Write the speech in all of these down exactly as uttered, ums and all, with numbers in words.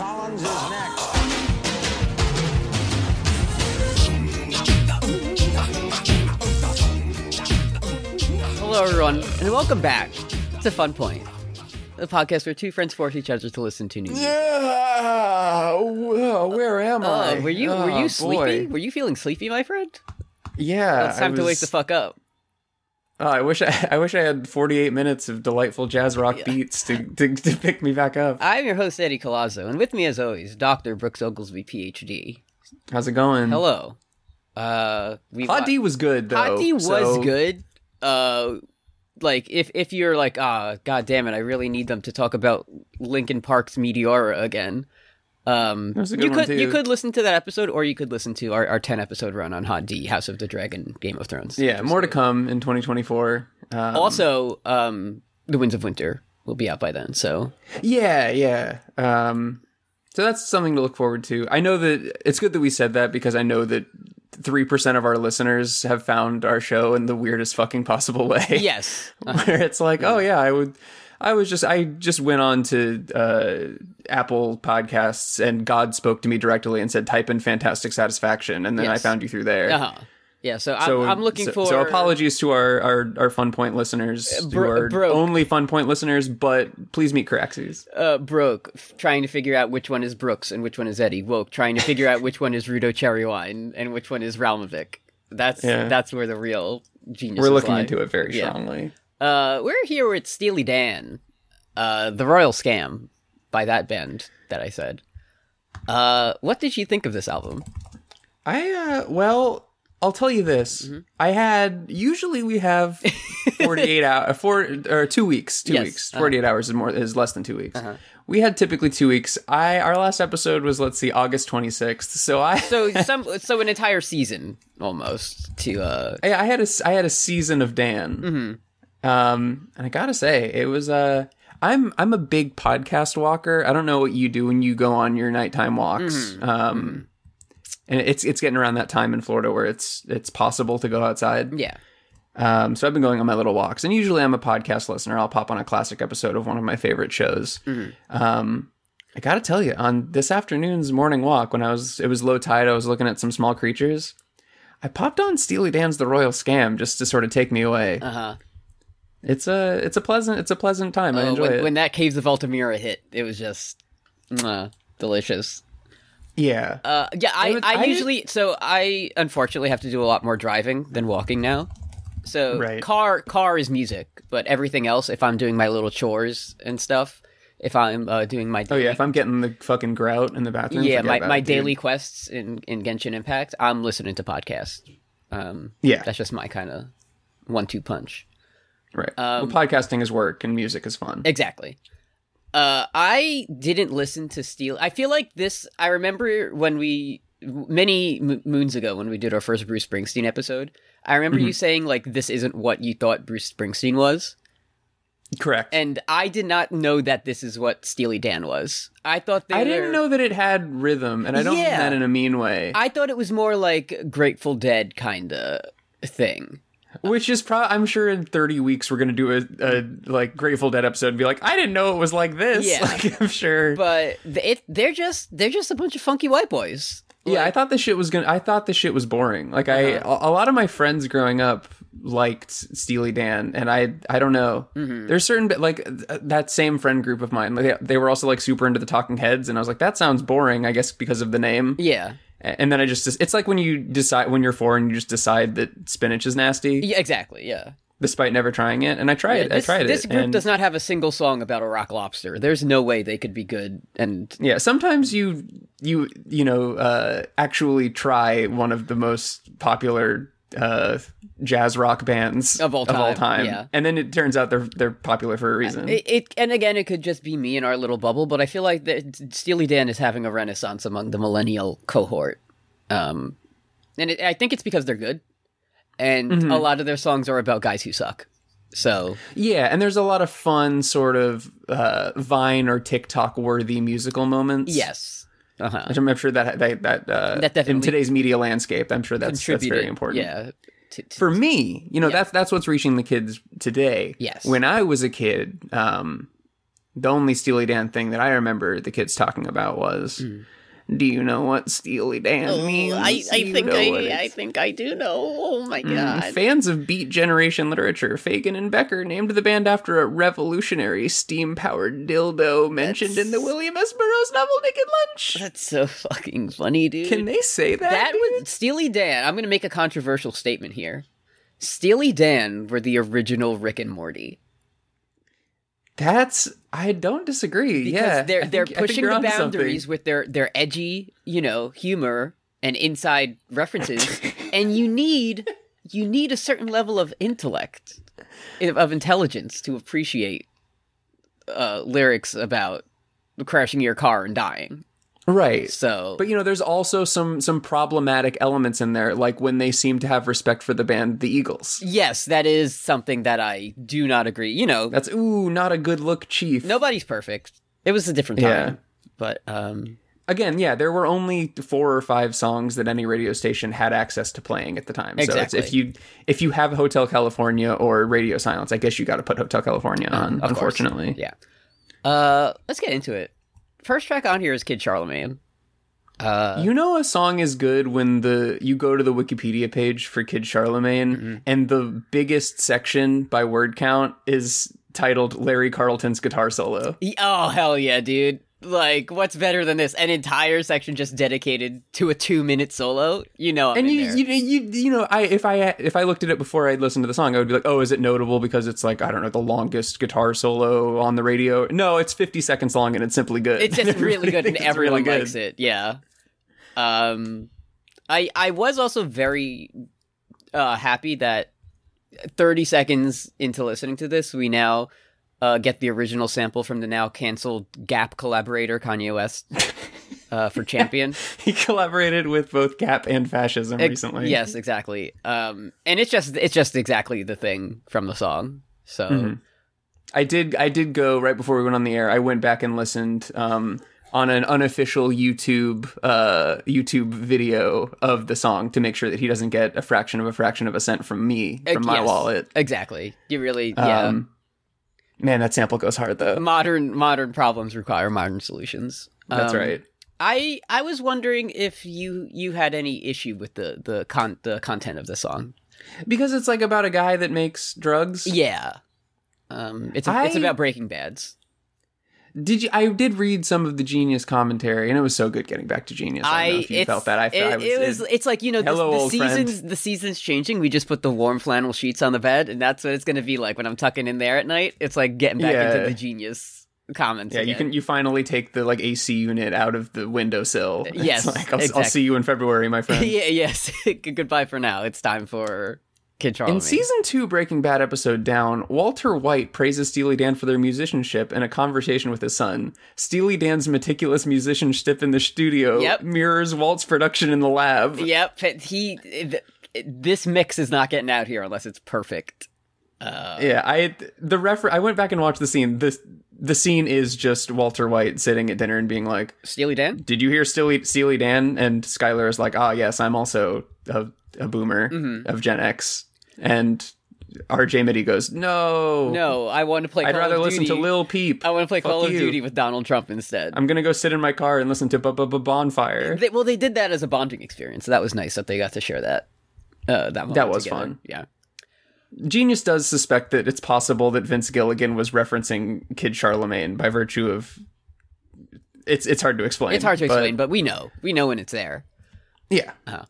Collins is next. Hello, everyone, and welcome back to Fun Point, the podcast where two friends force each other to listen to news. Yeah, oh, where am I? Uh, were you oh, were you sleepy? Boy. Were you feeling sleepy, my friend? Yeah, well, it's time I was... to wake the fuck up. Oh, I wish I, I wish I had forty-eight minutes of delightful jazz rock yeah. beats to, to to pick me back up. I'm your host, Eddie Colazzo, and with me, as always, Doctor Brooks Oglesby, P H D. How's it going? Hello. Uh, we Hot D was good, though. Hot D was so... good. Uh, like, if, if you're like, ah, oh, God damn it, I really need them to talk about Linkin Park's Meteora again. Um, that was a good you one could too. You could listen to that episode, or you could listen to our, our ten episode run on Hot D, House of the Dragon, Game of Thrones. Yeah, more to come in twenty twenty-four. Um, also, um, The Winds of Winter will be out by then. So yeah, yeah. Um, so that's something to look forward to. I know that it's good that we said that because I know that three percent of our listeners have found our show in the weirdest fucking possible way. Yes, uh-huh. Where it's like, yeah. oh yeah, I would. I was just, I just went on to uh, Apple Podcasts and God spoke to me directly and said, type in Fantastic Satisfaction. And then yes. I found you through there. Uh-huh. Yeah. So I'm, so, I'm looking so, for. So apologies to our, our, our Fun Point listeners, uh, bro- who are broke. only Fun Point listeners, but please meet Caraxes. Uh, Broke, f- trying to figure out which one is Brooks and which one is Eddie. Woke, trying to figure out which one is Rudo Cherywine and which one is Ralmovic. That's, yeah. that's where the real genius We're looking lie. into it very strongly. Yeah. Uh, we're here with Steely Dan, uh, The Royal Scam, by that band that I said. Uh, what did you think of this album? I, uh, well, I'll tell you this. Mm-hmm. I had, usually we have forty-eight hours, four, or two weeks, two yes. weeks, forty-eight uh-huh. hours is more, is less than two weeks. Uh-huh. We had typically two weeks. I, our last episode was, let's see, August twenty-sixth. So I, so some, so an entire season almost to, uh, I, I had a, I had a season of Dan. Mm-hmm. Um, and I gotta say, it was, uh, I'm, I'm a big podcast walker. I don't know what you do when you go on your nighttime walks. Mm-hmm. Um, and it's, it's getting around that time in Florida where it's, it's possible to go outside. Yeah. Um, so I've been going on my little walks, and usually I'm a podcast listener. I'll pop on a classic episode of one of my favorite shows. Mm-hmm. Um, I gotta tell you, on this afternoon's morning walk, when I was, it was low tide, I was looking at some small creatures. I popped on Steely Dan's The Royal Scam just to sort of take me away. Uh-huh. It's a it's a pleasant it's a pleasant time. I oh, enjoy when, it. When that Caves of Altamira hit, it was just uh, delicious. Yeah, uh, yeah. I, I, I usually so I unfortunately have to do a lot more driving than walking now. So right. car car is music, but everything else. If I'm doing my little chores and stuff, if I'm uh, doing my daily, oh yeah, if I'm getting the fucking grout in the bathroom, yeah, my, my it, daily dude. quests in, in Genshin Impact, I'm listening to podcasts. Um, yeah, that's just my kind of one-two punch. Right. Um, well, podcasting is work and music is fun. Exactly. Uh, I didn't listen to Steely. I feel like this. I remember when we many m- moons ago when we did our first Bruce Springsteen episode. I remember mm-hmm. you saying like this isn't what you thought Bruce Springsteen was. Correct. And I did not know that this is what Steely Dan was. I thought they I were... didn't know that it had rhythm, and I don't yeah. mean that in a mean way. I thought it was more like Grateful Dead kind of thing. Which is probably, I'm sure in thirty weeks we're going to do a, a, like, Grateful Dead episode and be like, I didn't know it was like this. Yeah. Like, I'm sure. But it, they're just, they're just a bunch of funky white boys. Like, yeah, I thought this shit was going to, I thought this shit was boring. Like, uh-huh. I, a lot of my friends growing up liked Steely Dan, and I, I don't know. Mm-hmm. There's certain, like, that same friend group of mine, like, they were also, like, super into the Talking Heads, and I was like, that sounds boring, I guess, because of the name. Yeah. And then I just, it's like when you decide, when you're four and you just decide that spinach is nasty. Yeah, exactly, yeah. Despite never trying it. And I tried yeah, it, this, I tried this it. This group and... does not have a single song about a rock lobster. There's no way they could be good and... Yeah, sometimes you, you, you know, uh, actually try one of the most popular uh, jazz rock bands of all time. Of all time. Yeah. And then it turns out they're they're popular for a reason. It, it And again, it could just be me in our little bubble, but I feel like the, Steely Dan is having a renaissance among the millennial cohort. Um, and it, I think it's because they're good. And mm-hmm. a lot of their songs are about guys who suck. So yeah, and there's a lot of fun sort of uh, Vine or TikTok-worthy musical moments. Yes. Uh-huh. Which I'm sure that that, that, uh, that in today's media landscape, I'm sure that's, that's very important. Yeah. To, to, For me, you know, yeah. that's that's what's reaching the kids today. Yes. When I was a kid, um, the only Steely Dan thing that I remember the kids talking about was, mm. do you know what Steely Dan oh, means? I, I think I, I think I do know. Oh my God. Mm, fans of Beat Generation literature, Fagen and Becker named the band after a revolutionary steam-powered dildo mentioned that's... in the William S. Burroughs novel Naked Lunch. That's so fucking funny, dude. Can they say that? That was Steely Dan. I'm going to make a controversial statement here. Steely Dan were the original Rick and Morty. That's, I don't disagree. Because yeah, they're they're think, pushing the boundaries with their their edgy, you know, humor and inside references, and you need you need a certain level of intellect, of intelligence, to appreciate uh, lyrics about crashing your car and dying. Right. So, but you know, there's also some some problematic elements in there, like when they seem to have respect for the band, the Eagles. Yes, that is something that I do not agree. You know, that's ooh, not a good look, Chief. Nobody's perfect. It was a different time, yeah. But um, again, yeah, there were only four or five songs that any radio station had access to playing at the time. Exactly. So it's, if you if you have Hotel California or Radio Silence, I guess you got to put Hotel California on. Uh, unfortunately, course. Yeah. Uh, let's get into it. First track on here is Kid Charlemagne. Uh, you know a song is good when the you go to the Wikipedia page for Kid Charlemagne, mm-hmm. and the biggest section by word count is titled Larry Carlton's guitar solo. Oh, hell yeah, dude. Like, what's better than this? An entire section just dedicated to a two-minute solo? You know I'm and in you, there. You, you, you know, I if I if I looked at it before I listened to the song, I would be like, oh, is it notable because it's like, I don't know, the longest guitar solo on the radio? No, it's fifty seconds long and it's simply good. It's just really good and everyone really likes good. It, yeah. Um, I, I was also very uh, happy that thirty seconds into listening to this, we now... Uh, get the original sample from the now canceled Gap collaborator Kanye West uh, for Champion. He collaborated with both Gap and Fascism Ex- recently. Yes, exactly. Um, and it's just it's just exactly the thing from the song. So mm-hmm. I did I did go right before we went on the air. I went back and listened um, on an unofficial YouTube uh, YouTube video of the song to make sure that he doesn't get a fraction of a fraction of a cent from me from Ex- my yes, wallet. Exactly. You really yeah. Um, Man, that sample goes hard, though. Modern modern problems require modern solutions. That's um, right. I I was wondering if you, you had any issue with the the, con- the content of the song. Because it's like about a guy that makes drugs? Yeah. Um, it's a, I, it's about Breaking Bads. Did you? I did read some of the Genius commentary, and it was so good getting back to Genius. I, I don't know if you felt that. I, it, I was, it was. It's like, you know, hello, the, the seasons. Friend. The seasons changing. We just put the warm flannel sheets on the bed, and that's what it's going to be like when I'm tucking in there at night. It's like getting back yeah. into the Genius comments. Yeah, again. you can. You finally take the like A C unit out of the windowsill. Yes, like, I'll, exactly. I'll see you in February, my friend. yeah. Yes. Goodbye for now. It's time for. In season two, Breaking Bad episode Down, Walter White praises Steely Dan for their musicianship in a conversation with his son. Steely Dan's meticulous musicianship in the studio yep. mirrors Walt's production in the lab. Yep, he. Th- this mix is not getting out here unless it's perfect. Uh, yeah, I the refer- I went back and watched the scene. The the scene is just Walter White sitting at dinner and being like, Steely Dan? Did you hear Steely, Steely Dan? And Skyler is like, ah, oh, yes, I'm also a, a boomer mm-hmm. of Gen X. And R J. Mitty goes, no. No, I want to play I'd Call rather of listen Duty. to Lil Peep. I want to play Fuck Call you. of Duty with Donald Trump instead. I'm going to go sit in my car and listen to Bonfire. They, well, they did that as a bonding experience, so that was nice that they got to share that. Uh, that moment That was together. fun. Yeah. Genius does suspect that it's possible that Vince Gilligan was referencing Kid Charlemagne by virtue of... It's it's hard to explain. It's hard to but... explain, but we know. We know when it's there. Yeah. Uh-huh.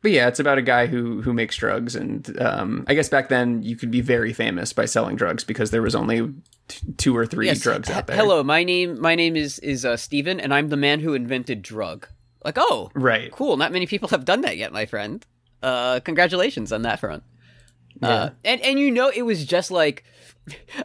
But yeah, it's about a guy who who makes drugs, and um, I guess back then you could be very famous by selling drugs because there was only t- two or three yes. drugs out there. Hello, my name my name is is uh, Steven, and I'm the man who invented drug. Like, oh, right, cool. Not many people have done that yet, my friend. Uh, congratulations on that front. Yeah. Uh, and and you know, it was just like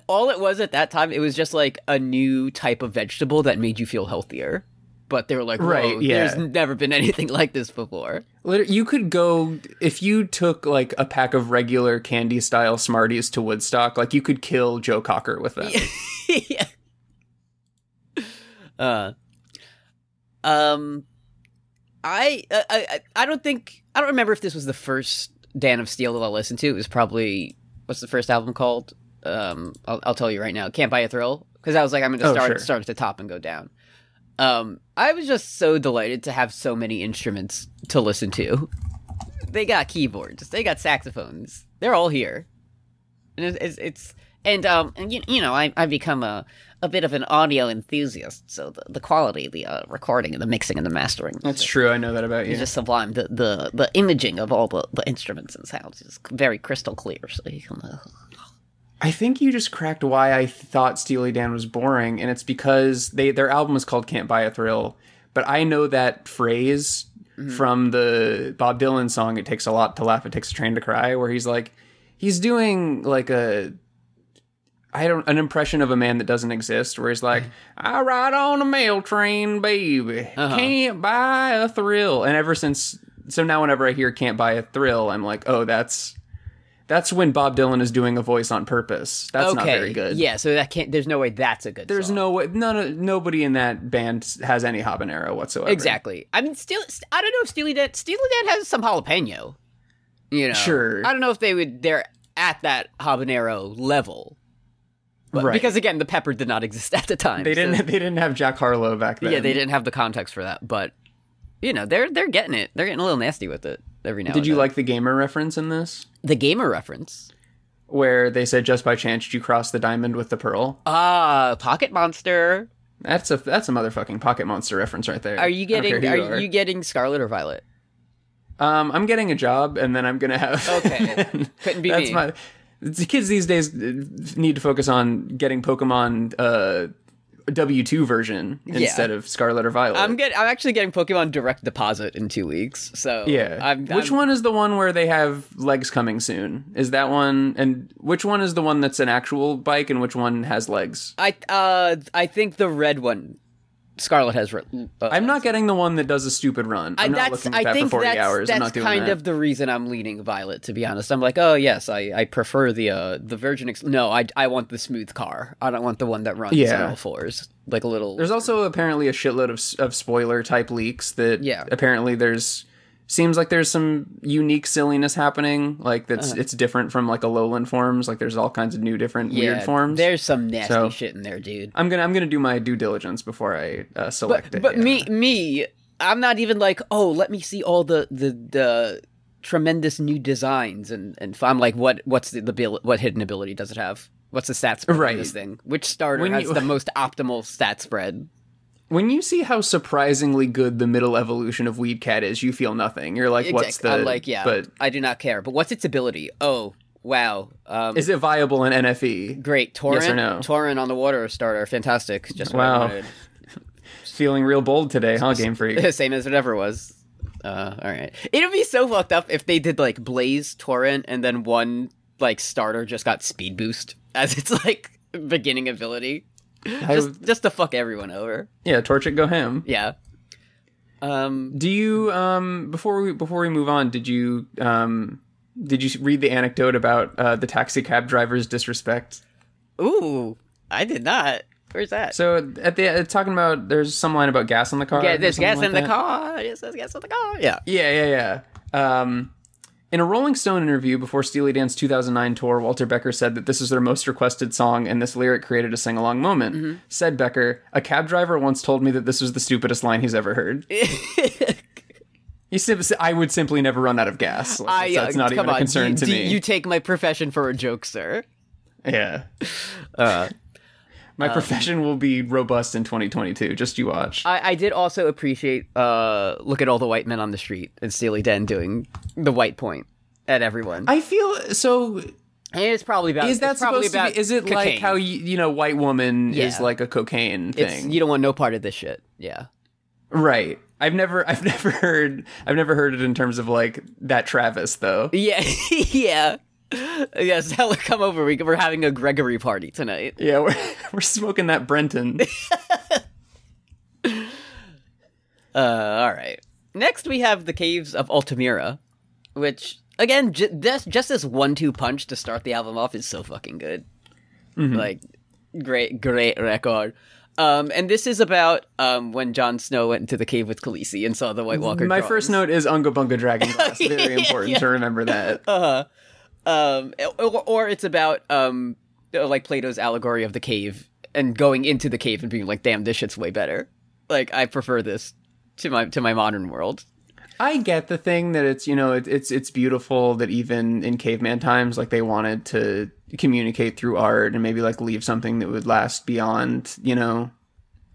all it was at that time. It was just like a new type of vegetable that made you feel healthier. But they were like, right, yeah. there's never been anything like this before. You could go, if you took like a pack of regular candy style Smarties to Woodstock, like you could kill Joe Cocker with them. yeah. Uh, um, I, I, I, I don't think, I don't remember if this was the first Dan of Steel that I listened to. It was probably, what's the first album called? Um, I'll, I'll tell you right now. Can't Buy a Thrill. because I was like, I'm going to start, oh, sure. start at the top and go down. Um, I was just so delighted to have so many instruments to listen to. They got keyboards. They got saxophones. They're all here. And it's, it's, it's and, um, and you, you know, I, I've become a, a bit of an audio enthusiast. So the, the quality, the uh, recording and the mixing and the mastering. That's so true. I know that about you. It's just sublime. The, the, the imaging of all the, the instruments and sounds is very crystal clear. So you can, uh, I think you just cracked why I thought Steely Dan was boring, and it's because they their album was called Can't Buy a Thrill. But I know that phrase mm-hmm. from the Bob Dylan song, It Takes a Lot to Laugh, It Takes a Train to Cry, where he's like, he's doing like a, I don't, an impression of a man that doesn't exist, where he's like, I ride on a mail train, baby, uh-huh. can't buy a thrill. And ever since, so now whenever I hear Can't Buy a Thrill, I'm like, oh, that's... That's when Bob Dylan is doing a voice on purpose. That's okay. Not very good. Yeah, so that can't. There's no way that's a good. There's song. no way. No, no, nobody in that band has any habanero whatsoever. Exactly. I mean, still, I don't know if Steely Dan. Steely Dan has some jalapeno. You know, sure. I don't know if they would. They're at that habanero level, but, right? Because again, the pepper did not exist at the time. They so. didn't. They didn't have Jack Harlow back then. Yeah, they didn't have the context for that. But you know, they're they're getting it. They're getting a little nasty with it. Every now Did and you then. like the gamer reference in this? The gamer reference? Where they said, just by chance, did you cross the diamond with the pearl? Ah, uh, Pocket Monster. That's a that's a motherfucking Pocket Monster reference right there. Are you getting are you, are you getting Scarlet or Violet? Um, I'm getting a job, and then I'm gonna have. Okay, couldn't be that's me. My, the kids these days need to focus on getting Pokemon. Uh, W two version instead yeah. of Scarlet or Violet. I'm get, I'm actually getting Pokemon Direct Deposit in two weeks. So yeah, I'm, I'm, which one is the one where they have legs coming soon? Is that one? And which one is the one that's an actual bike, and which one has legs? I uh I think the red one. Scarlet has. Uh, I'm not getting the one that does a stupid run. I'm I, not looking at I that think for forty that's, hours. That's I'm not doing kind that. of the reason I'm leaning Violet, to be honest. I'm like, oh yes, I, I prefer the uh, the Virgin. Ex- no, I I want the smooth car. I don't want the one that runs yeah. on all fours, like a little. There's also apparently a shitload of of spoiler type leaks that yeah. apparently there's seems like there's some unique silliness happening. Like that's uh-huh. it's different from like a lowland forms. Like there's all kinds of new different yeah, weird forms. There's some nasty so, shit in there, dude. I'm gonna I'm gonna do my due diligence before I uh, select but, it. But yeah. me me I'm not even like, oh, let me see all the the, the tremendous new designs and and I'm like, what what's the, the what hidden ability does it have? What's the stat spread right. on this thing? Which starter when has you, the most optimal stat spread? When you see how surprisingly good the middle evolution of Weedcat is, you feel nothing. You're like, exactly. what's the... I'm like, yeah, but... I do not care. But what's its ability? Oh, wow. Um, is it viable in N F E? Great. Torrent, yes or no? Torrent on the water starter. Fantastic. Just what wow. I wanted. Feeling real bold today, huh, Game Freak? Same as it ever was. Uh, all right. It would be so fucked up if they did, like, Blaze, Torrent, and then one, like, starter just got Speed Boost as its, like, beginning ability. Just, just to fuck everyone over. Yeah, torch it, go ham. Yeah. Um, do you um before we before we move on, did you um did you read the anecdote about uh, the taxi cab driver's disrespect? Ooh, I did not. Where's that? So at the it's talking about there's some line about gas in the car. Yeah, there's gas like in that. the car. Yes, there's gas in the car. Yeah. Yeah, yeah, yeah. Um. In a Rolling Stone interview before Steely Dan's two thousand nine tour, Walter Becker said that this is their most requested song, and this lyric created a sing-along moment. Mm-hmm. Said Becker, a cab driver once told me that this was the stupidest line he's ever heard. He said, I would simply never run out of gas. Like, I, that's uh, not even on. a concern you, to do, me. You take my profession for a joke, sir. Yeah. Uh, my um, profession will be robust in twenty twenty-two. Just you watch. I, I did also appreciate uh, Look at All the White Men on the Street and Steely Dan doing the white point at everyone. I feel so... And it's probably about... Is that supposed to be... Is it cocaine. Like how, you, you know, white woman yeah. is like a cocaine thing? It's, you don't want no part of this shit. Yeah. Right. I've never I've never heard... I've never heard it in terms of like that Travis, though. Yeah. yeah. Yes, hell, come over. We, we're having a Gregory party tonight. Yeah, we're we're smoking that Brenton. uh, all right. Next, we have the Caves of Altamira, which again, j- this, just this one-two punch to start the album off is so fucking good. Mm-hmm. Like, great, great record. Um, and this is about um, when Jon Snow went into the cave with Khaleesi and saw the White Walker. My drawings. First note is Unga Bunga Dragon Glass. Very yeah, important yeah. to remember that. Uh huh. Um, or, or it's about um, like Plato's allegory of the cave and going into the cave and being like, damn, this shit's way better. Like, I prefer this to my to my modern world. I get the thing that it's, you know, it, it's it's beautiful that even in caveman times, like, they wanted to communicate through art and maybe, like, leave something that would last beyond, you know,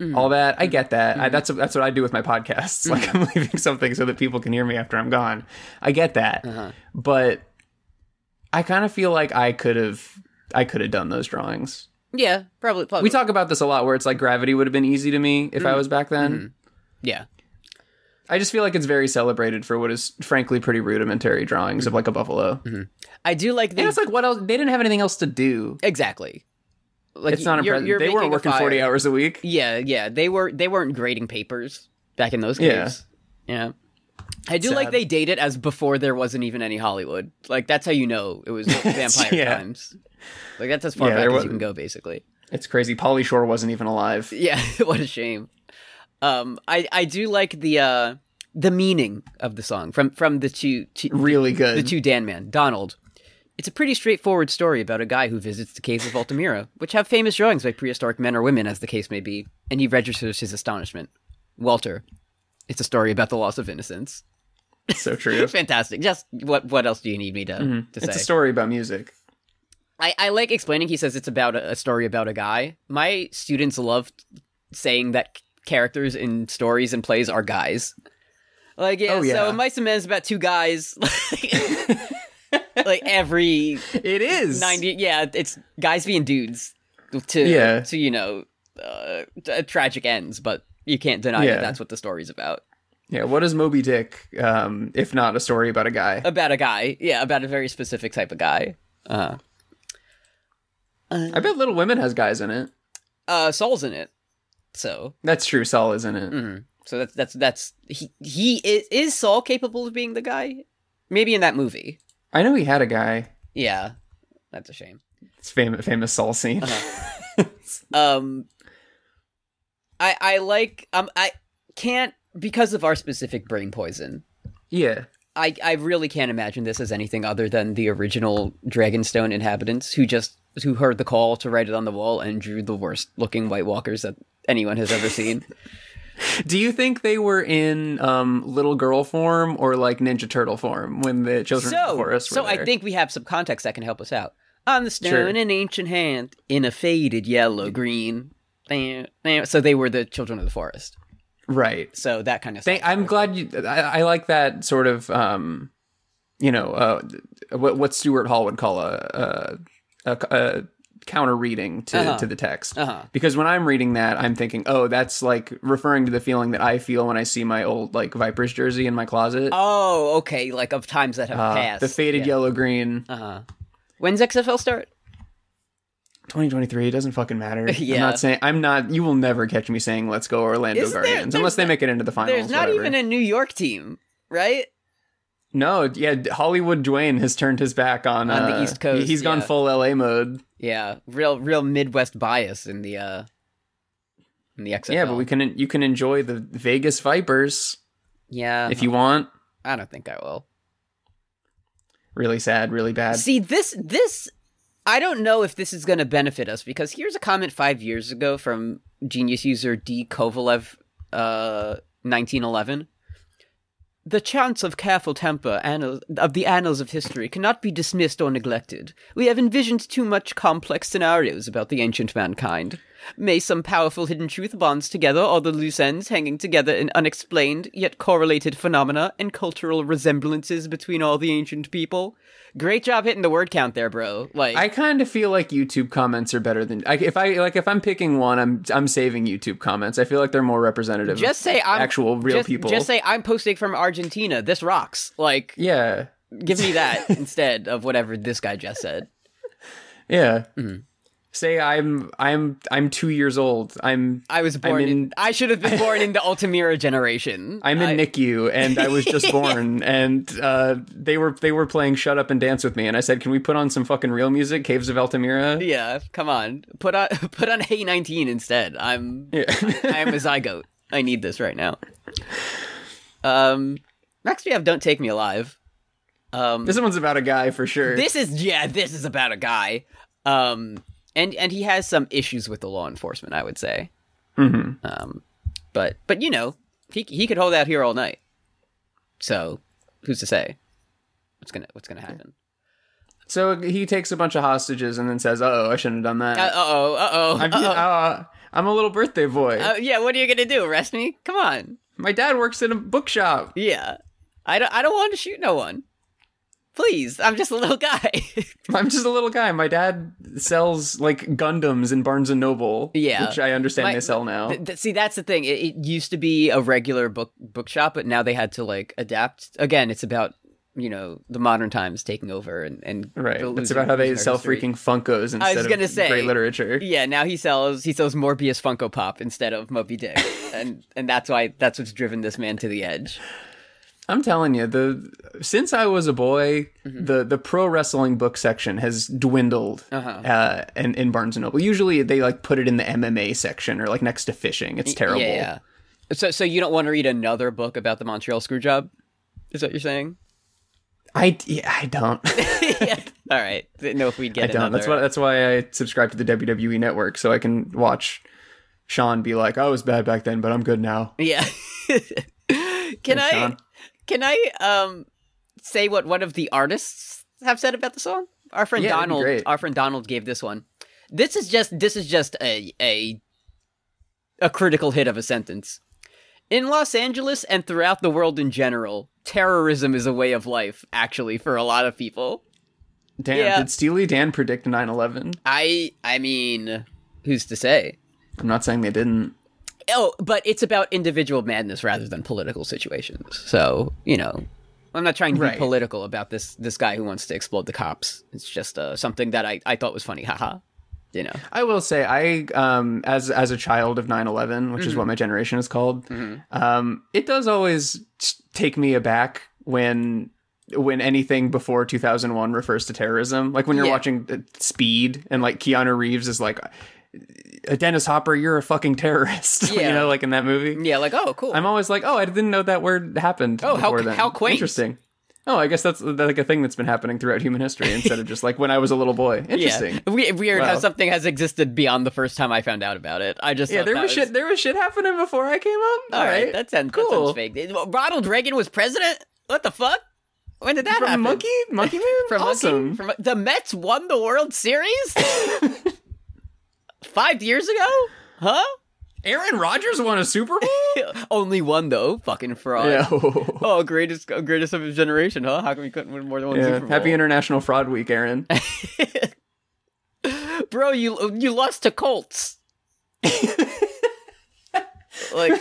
mm. all that. I get that. Mm. I, that's that's what I do with my podcasts. Mm. Like, I'm leaving something so that people can hear me after I'm gone. I get that. Uh-huh. But I kind of feel like I could have I could have done those drawings. Yeah, probably, probably. We talk about this a lot where it's like gravity would have been easy to me if mm. I was back then. Mm. Yeah. I just feel like it's very celebrated for what is frankly pretty rudimentary drawings mm-hmm. of like a buffalo. Mm-hmm. I do like that. And it's like, what else? They didn't have anything else to do. Exactly. Like, it's not impressive. They weren't working forty hours a week. Yeah, yeah. They were they weren't grading papers back in those caves. Yeah. yeah. I do Sad. like they date it as before there wasn't even any Hollywood. Like, that's how you know it was vampire yeah. times. Like, that's as far yeah, back as was, you can go, basically. It's crazy. Pauly Shore wasn't even alive. Yeah, what a shame. Um, I, I do like the uh, the meaning of the song from from the two, two really good the two Dan men. Donald, it's a pretty straightforward story about a guy who visits the caves of Altamira, which have famous drawings by prehistoric men or women, as the case may be, and he registers his astonishment. Walter, it's a story about the loss of innocence. So true. Fantastic. Just what what else do you need me to, mm-hmm. to say? It's a story about music. I, I like explaining. He says it's about a, a story about a guy. My students love saying that characters in stories and plays are guys. Like, yeah, oh, yeah. so Mice and Men is about two guys. Like, every... It is! ninety Yeah, it's guys being dudes to, yeah. to you know, uh, tragic ends, but you can't deny yeah. that that's what the story's about. Yeah, what is Moby Dick, um, if not a story about a guy? About a guy, yeah, about a very specific type of guy. Uh-huh. Uh, I bet Little Women has guys in it. Uh, Saul's in it. So that's true. Saul is in it. Mm-hmm. So that's that's that's he he is is Saul capable of being the guy? Maybe in that movie. I know he had a guy. Yeah, that's a shame. It's famous famous Saul scene. Uh-huh. um, I I like um I can't because of our specific brain poison. Yeah. I I really can't imagine this as anything other than the original Dragonstone inhabitants who just who heard the call to write it on the wall and drew the worst looking White Walkers that anyone has ever seen. Do you think they were in um, little girl form or like Ninja Turtle form when the children so, of the forest were So there? I think we have some context that can help us out. On the snow sure. in an ancient hand, in a faded yellow-green. So they were the children of the forest. Right. So that kind of stuff. They, I'm glad you... I, I like that sort of, um, you know, uh, what, what Stuart Hall would call a... a, a, a counter reading to, uh-huh. to the text uh-huh. because when I'm reading that I'm thinking, oh, that's like referring to the feeling that I feel when I see my old like Vipers jersey in my closet. Oh, okay, like of times that have uh, passed. The faded yeah. yellow green. Uh huh. When's X F L start? twenty twenty-three. It doesn't fucking matter. yeah. I'm not saying I'm not. You will never catch me saying let's go Orlando Isn't Guardians there, unless they make it into the finals. There's not whatever. even a New York team, right? No, yeah, Hollywood Dwayne has turned his back on, on the uh, East Coast. He's yeah. gone full L A mode. Yeah, real, real Midwest bias in the uh, in the X F L. Yeah, but we can you can enjoy the Vegas Vipers. Yeah, if you want. I don't think I will. Really sad, really bad. See this this I don't know if this is going to benefit us because here's a comment five years ago from Genius user D Kovalev, uh, nineteen eleven. The chance of careful temper annals, of the annals of history cannot be dismissed or neglected. We have envisioned too much complex scenarios about the ancient mankind. May some powerful hidden truth bonds together all the loose ends hanging together in unexplained yet correlated phenomena and cultural resemblances between all the ancient people. Great job hitting the word count there, bro. Like, I kind of feel like YouTube comments are better than I, if I like. If I'm picking one, I'm I'm saving YouTube comments. I feel like they're more representative. Just say of I'm, actual real just, people. Just say I'm posting from our. Argentina, this rocks. Like, yeah, give me that instead of whatever this guy just said. Yeah, mm-hmm. say I'm I'm I'm two years old. I'm I was born. In, in I should have been born in the Altamira generation. I'm in I, N I C U, and I was just born. And uh, they were they were playing "Shut Up and Dance with Me," and I said, "Can we put on some fucking real music?" Caves of Altamira. Yeah, come on, put on put on Hey nineteen instead. I'm yeah. I, I am a zygote. I need this right now. Um, next we have Don't Take Me Alive. Um, this one's about a guy for sure. This is, yeah, this is about a guy. Um, and and he has some issues with the law enforcement, I would say. Mm-hmm. Um, but but you know, he he could hold out here all night. So who's to say what's gonna what's gonna happen? So he takes a bunch of hostages and then says, "Uh oh, I shouldn't have done that." Uh oh, uh oh. I'm, uh, I'm a little birthday boy. Uh, yeah, what are you gonna do? Arrest me? Come on. My dad works in a bookshop. Yeah, I don't. I don't want to shoot no one. Please, I'm just a little guy. I'm just a little guy. My dad sells, like, Gundams in Barnes and Noble, yeah. which I understand My, they sell now. Th- th- see, that's the thing. It, it used to be a regular book bookshop, but now they had to, like, adapt. Again, it's about, you know, the modern times taking over. and, and Right. Losing, it's about how they sell history. freaking Funkos instead I was gonna of say, great literature. Yeah, now he sells he sells Morbius Funko Pop instead of Moby Dick. and and that's why that's what's driven this man to the edge. I'm telling you, the since I was a boy, mm-hmm. the, the pro wrestling book section has dwindled uh-huh. uh, in, in Barnes and Noble. Usually they, like, put it in the M M A section or, like, next to fishing. It's terrible. Yeah, yeah. So so you don't want to read another book about the Montreal Screwjob? Is what you're saying? I, yeah, I don't. yeah. All right. Didn't know if we'd get I don't. Another. That's why, that's why I subscribe to the W W E Network, so I can watch Sean be like, I was bad back then, but I'm good now. Yeah. can Thanks, I... Sean. Can I um, say what one of the artists have said about the song? Our friend yeah, Donald, our friend Donald gave this one. This is just this is just a a a critical hit of a sentence. In Los Angeles and throughout the world in general, terrorism is a way of life, actually, for a lot of people. Damn, yeah. Did Steely Dan predict nine eleven? I I mean, who's to say? I'm not saying they didn't. Oh, but it's about individual madness rather than political situations. So, you know, I'm not trying to right. be political about this this guy who wants to explode the cops. It's just uh, something that I, I thought was funny. Haha. You know, I will say I um as as a child of nine eleven, which mm-hmm. is what my generation is called. Mm-hmm. Um, it does always take me aback when when anything before two thousand one refers to terrorism, like when you're yeah. watching Speed and like Keanu Reeves is like, Dennis Hopper, you're a fucking terrorist. Yeah. You know, like in that movie. Yeah, like, oh, cool. I'm always like, oh, I didn't know that word happened. Oh, how, how quaint. Interesting. Oh, I guess that's like a thing that's been happening throughout human history instead of just like when I was a little boy. Interesting. Yeah. We, weird wow. how something has existed beyond the first time I found out about it. I just yeah, there was, was shit. There was shit happening before I came up. All, All right. right, that sounds cool. That sounds fake. Ronald Reagan was president. What the fuck? When did that From happen? Monkey, Monkey Man. From awesome. Monkey, from, the Mets won the World Series. Five years ago? Huh? Aaron Rodgers won a Super Bowl? Only one, though. Fucking fraud. Yeah. oh, greatest greatest of his generation, huh? How come he couldn't win more than one yeah. Super Bowl? Happy International Fraud Week, Aaron. Bro, you you lost to Colts. like...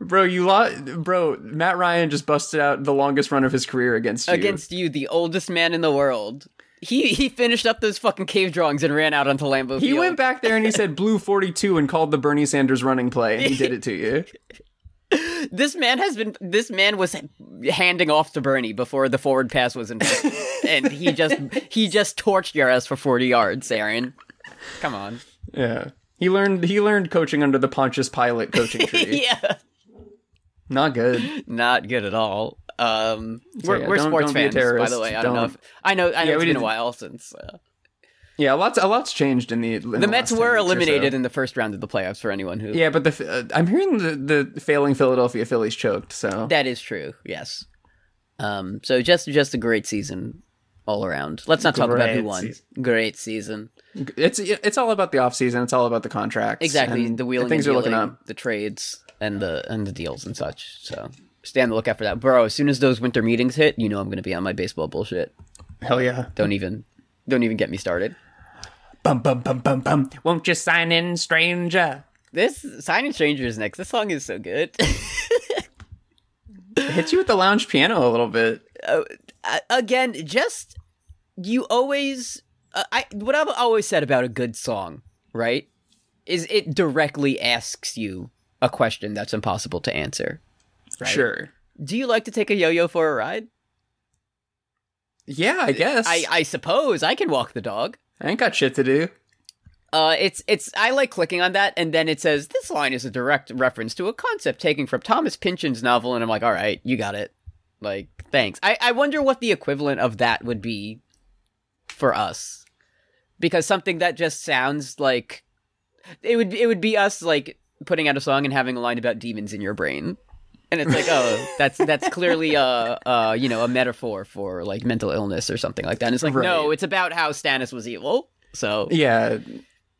Bro, you lost. Bro, Matt Ryan just busted out the longest run of his career against you. Against you, the oldest man in the world. He he finished up those fucking cave drawings and ran out onto Lambeau Field. He went back there and he said blue forty-two and called the Bernie Sanders running play, and he did it to you. This man has been. This man was handing off to Bernie before the forward pass was in, and he just he just torched your ass for forty yards, Aaron. Come on. Yeah, he learned he learned coaching under the Pontius Pilate coaching tree. yeah, not good. Not good at all. Um, so we're yeah, we're don't, sports don't fans, by the way. I don't, don't know. If, I know. I know yeah, it's been a while since. Uh... Yeah, a lot's a lot's changed in the. In the, the Mets were eliminated so. in the first round of the playoffs for anyone who. Yeah, but the uh, I'm hearing the, the failing Philadelphia Phillies choked. So that is true. Yes. Um. So just just a great season all around. Let's not talk great about who won. Season. Great season. It's it's all about the offseason. It's all about the contracts. Exactly. The wheeling things and dealing, are looking up. The trades and the and the deals and such. So. Stay on the lookout for that. Bro, as soon as those winter meetings hit, you know I'm going to be on my baseball bullshit. Hell yeah. Don't even don't even get me started. Bum, bum, bum, bum, bum. Won't you sign in, stranger? This, Sign in, Stranger is next. This song is so good. It hits you with the lounge piano a little bit. Uh, again, just, you always, uh, I what I've always said about a good song, right, is it directly asks you a question that's impossible to answer. Right. Sure. Do you like to take a yo-yo for a ride? Yeah, I guess. I, I suppose I can walk the dog. I ain't got shit to do. Uh, it's it's. I like clicking on that, and then it says this line is a direct reference to a concept taken from Thomas Pynchon's novel, and I'm like, all right, you got it. Like, thanks. I, I wonder what the equivalent of that would be for us. because something that just sounds like it would it would be us like putting out a song and having a line about demons in your brain. And it's like, oh, that's that's clearly a, a you know a metaphor for like mental illness or something like that. And it's like, right. No, it's about how Stannis was evil. So yeah,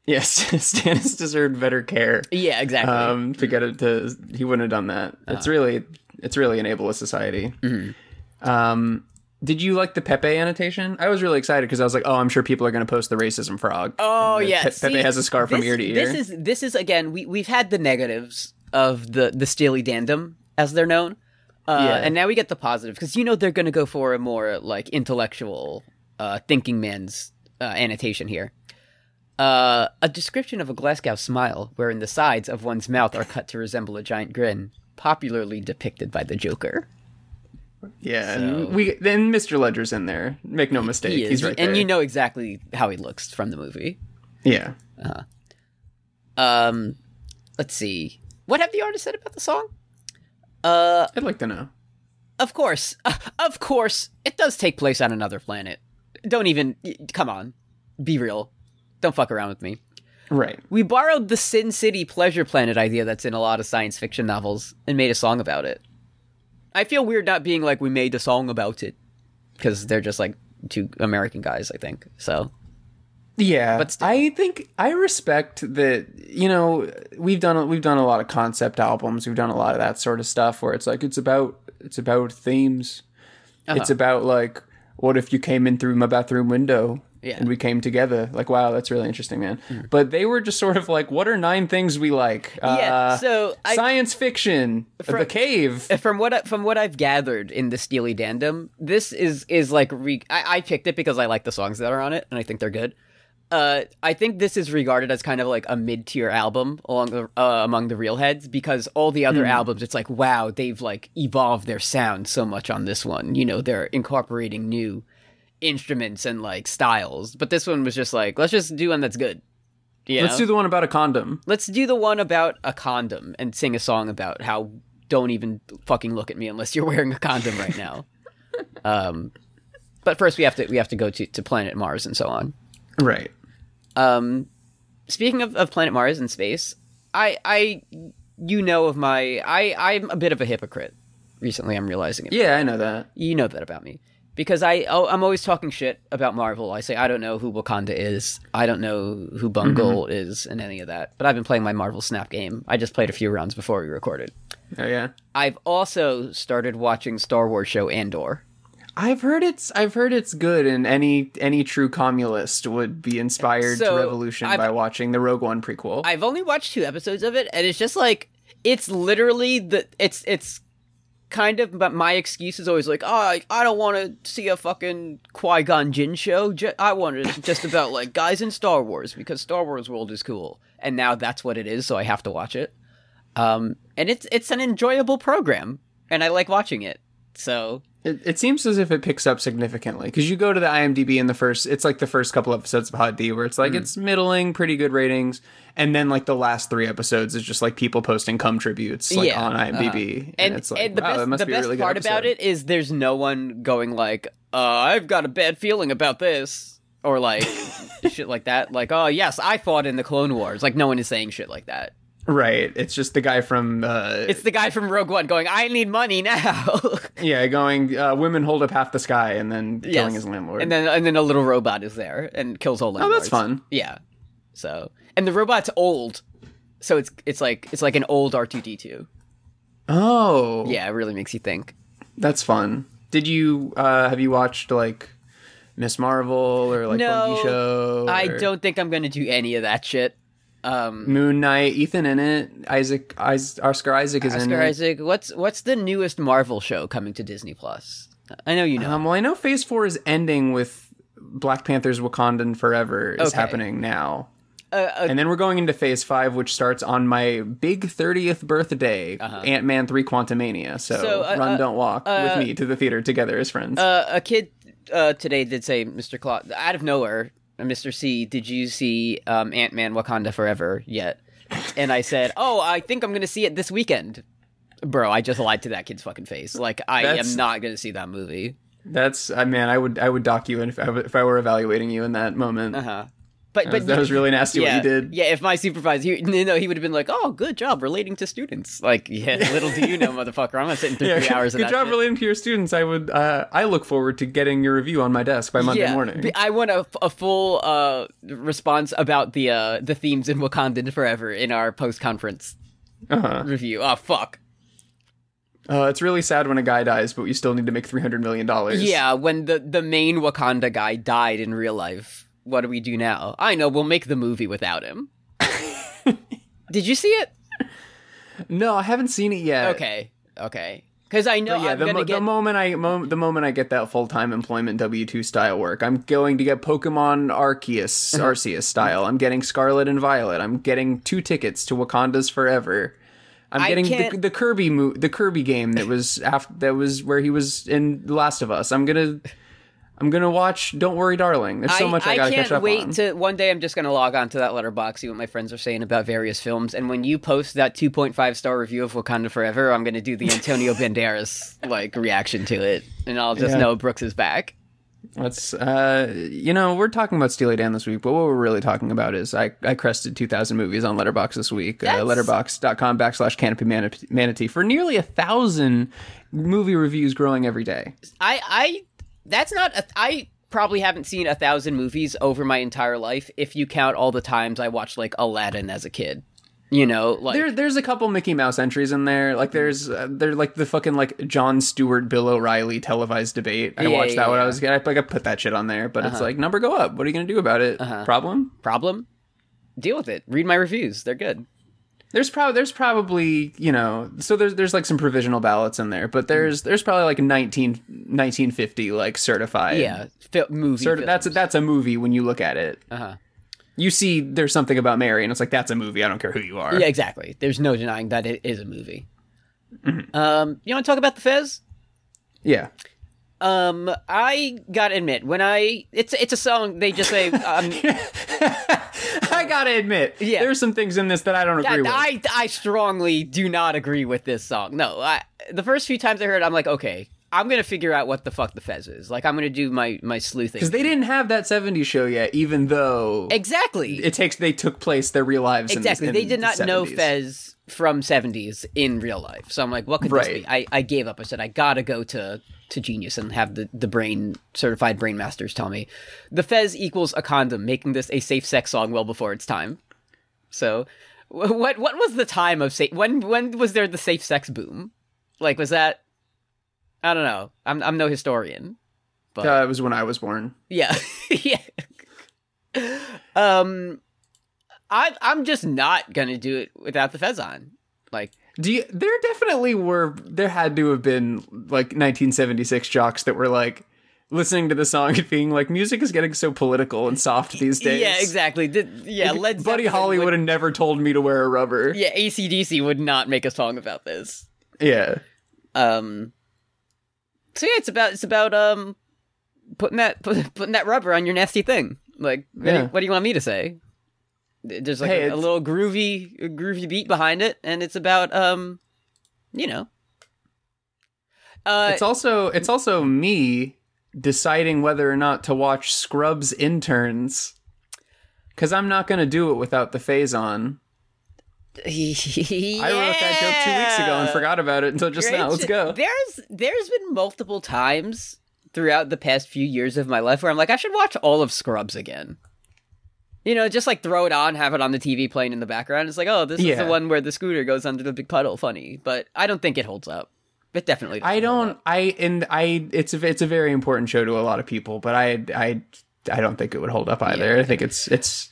yes, Stannis deserved better care. Yeah, exactly. Um, to get it to, he wouldn't have done that. Uh, it's really it's really an ableist society. Mm-hmm. Um, did you like the Pepe annotation? I was really excited because I was like, oh, I'm sure people are going to post the racism frog. Oh yeah, Pe- See, Pepe has a scar this, from ear to ear. This is this is again we we've had the negatives of the the Steely Dandom, as they're known. Uh, yeah. And now we get the positive, because you know they're going to go for a more, like, intellectual, uh, thinking man's uh, annotation here. Uh, a description of a Glasgow smile, wherein the sides of one's mouth are cut to resemble a giant grin, popularly depicted by the Joker. Yeah, so, and we then Mister Ledger's in there. Make no mistake, he is, he's right there. And you know exactly how he looks from the movie. Yeah. Uh-huh. Um, let's see. What have the artist said about the song? Uh, I'd like to know. Of course. Uh, of course. It does take place on another planet. Don't even... Y- come on. Be real. Don't fuck around with me. Right. We borrowed the Sin City pleasure planet idea that's in a lot of science fiction novels and made a song about it. I feel weird not being like, we made a song about it. Because they're just like two American guys, I think. So... Yeah, but still. I think I respect that. You know, we've done we've done a lot of concept albums. We've done a lot of that sort of stuff where it's like it's about it's about themes. Uh-huh. It's about like, what if you came in through my bathroom window yeah. and we came together? Like, wow, that's really interesting, man. Mm-hmm. But they were just sort of like, what are nine things we like? Yeah, uh, so I, science fiction, from, the cave. From what I, from what I've gathered in the Steely Dandom, this is is like re- I, I picked it because I like the songs that are on it and I think they're good. Uh, I think this is regarded as kind of like a mid-tier album along the, uh, among the real heads, because all the other mm. albums, it's like, wow, they've like evolved their sound so much on this one. You know, they're incorporating new instruments and like styles. But this one was just like, let's just do one that's good. You let's know? do the one about a condom. Let's do the one about a condom and sing a song about how don't even fucking look at me unless you're wearing a condom right now. um, but first we have to we have to go to, to planet Mars and so on. Right. Um, speaking of, of planet Mars and space, I, I, you know of my, I, I'm a bit of a hypocrite. Recently, I'm realizing it. Yeah, I know that. You know that about me. Because I, oh, I'm always talking shit about Marvel. I say, I don't know who Wakanda is. I don't know who Bungle mm-hmm. is and any of that. But I've been playing my Marvel Snap game. I just played a few rounds before we recorded. Oh, yeah? I've also started watching Star Wars show Andor. I've heard it's I've heard it's good, and any any true communist would be inspired so to revolution I've, by watching the Rogue One prequel. I've only watched two episodes of it, and it's just like it's literally the it's it's kind of but my excuse is always like, oh, I, I don't want to see a fucking Qui-Gon Jinn show. J- I wanted it just about like guys in Star Wars because Star Wars World is cool, and now that's what it is, so I have to watch it. Um, and it's it's an enjoyable program, and I like watching it. So. It, it seems as if it picks up significantly because you go to the I M D B in the first, it's like the first couple episodes of Hot D where it's like, mm. it's middling, pretty good ratings. And then like the last three episodes is just like people posting cum tributes like yeah. on I M D B. Uh, and, and it's like, and the wow, best, that must the be best a really part good about it is there's no one going like, uh, I've got a bad feeling about this or like shit like that. Like, oh yes, I fought in the Clone Wars. Like no one is saying shit like that. Right, it's just the guy from... Uh, it's the guy from Rogue One going, I need money now! yeah, going, uh, women hold up half the sky, and then yes. killing his landlord. And then and then a little robot is there, and kills all landlords. Oh, that's fun. Yeah. So, and the robot's old, so it's it's like it's like an old R two D two. Oh! Yeah, it really makes you think. That's fun. Did you, uh, have you watched, like, Miss Marvel, or, like, no, Bungie Show? No, I or... don't think I'm gonna do any of that shit. Um, Moon Knight, Ethan in it, Isaac, Isaac Oscar Isaac is Oscar in it. Oscar Isaac, what's what's the newest Marvel show coming to Disney Plus? I know you know. Um, well, I know Phase Four is ending with Black Panther's Wakandan Forever is okay. happening now, uh, uh, and then we're going into Phase Five, which starts on my big thirtieth birthday, uh-huh. Ant-Man Three: Quantumania. So, so uh, run, uh, don't walk uh, with me to the theater together as friends. Uh, a kid uh, today did say, Mister Claus, out of nowhere. Mister C, did you see um, Ant-Man Wakanda Forever yet? And I said, oh, I think I'm going to see it this weekend. Bro, I just lied to that kid's fucking face. Like, I that's, am not going to see that movie. That's, I mean, I would I would dock you if I, if I were evaluating you in that moment. Uh-huh. But, that, but was, that was really nasty yeah, what you did. Yeah, if my supervisor, he, you know, he would have been like, oh, good job relating to students. Like, yeah, little do you know, motherfucker, I'm not sitting through yeah, three hours of that. Good job shit. Relating to your students. I would, uh, I look forward to getting your review on my desk by Monday yeah, morning. I want a, a full uh, response about the uh, the themes in Wakandan Forever in our post-conference uh-huh. review. Oh, fuck. Uh, it's really sad when a guy dies, but you still need to make three hundred million dollars. Yeah, when the, the main Wakanda guy died in real life. What do we do now? I know, we'll make the movie without him. Did you see it? No, I haven't seen it yet. Okay, okay. Because I know but yeah, I'm the, mo- get... the moment I mo- the moment I get that full time employment W two style work, I'm going to get Pokemon Arceus Arceus style. I'm getting Scarlet and Violet. I'm getting two tickets to Wakanda's Forever. I'm getting the, the Kirby mo- the Kirby game that was after that was where he was in The Last of Us. I'm gonna. I'm going to watch Don't Worry, Darling. There's so I, much I, I got to catch up on. I can't wait to... One day I'm just going to log on to that Letterboxd, see what my friends are saying about various films, and when you post that two point five star review of Wakanda Forever, I'm going to do the Antonio Banderas, like, reaction to it, and I'll just yeah. know Brooks is back. Let's... Uh, you know, we're talking about Steely Dan this week, but what we're really talking about is I, I crested two thousand movies on Letterboxd this week. Uh, Letterboxd.com backslash Canopy Manatee for nearly one thousand movie reviews growing every day. I... I That's not... A, I probably haven't seen a thousand movies over my entire life if you count all the times I watched, like, Aladdin as a kid. You know, like... There, there's a couple Mickey Mouse entries in there. Like, there's... Uh, they're, like, the fucking, like, Jon Stewart, Bill O'Reilly televised debate. I yeah, watched that yeah, when yeah. I was... I, like, I put that shit on there, but uh-huh. it's like, number go up. What are you gonna do about it? Uh-huh. Problem? Problem? Deal with it. Read my reviews. They're good. There's probably there's probably, you know, so there's there's like some provisional ballots in there, but there's there's probably like nineteen fifty like certified yeah fil- movie. Certi- that's a, that's a movie when you look at it. Uh-huh. You see, there's something about Mary, and it's like, that's a movie. I don't care who you are. Yeah, exactly. There's no denying that it is a movie. Mm-hmm. Um, you want to talk about the Fez? Yeah. Um, I gotta admit, when I it's it's a song they just say. Um, I gotta admit, yeah. there's some things in this that I don't agree I, with. I, I strongly do not agree with this song. No, I, the first few times I heard it, I'm like, okay, I'm gonna figure out what the fuck the Fez is. Like, I'm gonna do my, my sleuthing. Because they didn't have that seventies show yet, even though... Exactly. It takes, they took place, their real lives exactly. in the Exactly, they did not the know Fez from seventies in real life. So I'm like, what could right. this be? I, I gave up. I said, I gotta go to, to Genius and have the, the brain, certified brain masters tell me. The Fez equals a condom, making this a safe sex song well before its time. So, what what was the time of safe... When, when was there the safe sex boom? Like, was that... I don't know. I'm I'm no historian. But uh, it was when I was born. Yeah. yeah. Um I I'm just not going to do it without the Fez on. Like do you, there definitely were there had to have been like nineteen seventy-six jocks that were like listening to the song and being like, music is getting so political and soft these days. Yeah, exactly. The, yeah, like, Led Buddy Holly would have never told me to wear a rubber. Yeah, A C D C would not make a song about this. Yeah. Um So yeah, it's about it's about um putting that put, putting that rubber on your nasty thing. Like, what, yeah. do, what do you want me to say? There's like hey, a, a little groovy a groovy beat behind it, and it's about um, you know. Uh, it's also it's also me deciding whether or not to watch Scrubs Interns, because I'm not gonna do it without the phase on. yeah. I wrote that joke two weeks ago and forgot about it until just Great. now. Let's go. There's there's been multiple times throughout the past few years of my life where I'm like, I should watch all of Scrubs again. You know, just like throw it on, have it on the T V playing in the background. It's like, oh, this yeah. is the one where the scooter goes under the big puddle. Funny, but I don't think it holds up. It definitely doesn't. I don't. I and I. It's a, it's a very important show to a lot of people, but I I I don't think it would hold up either. Yeah. I think it's it's.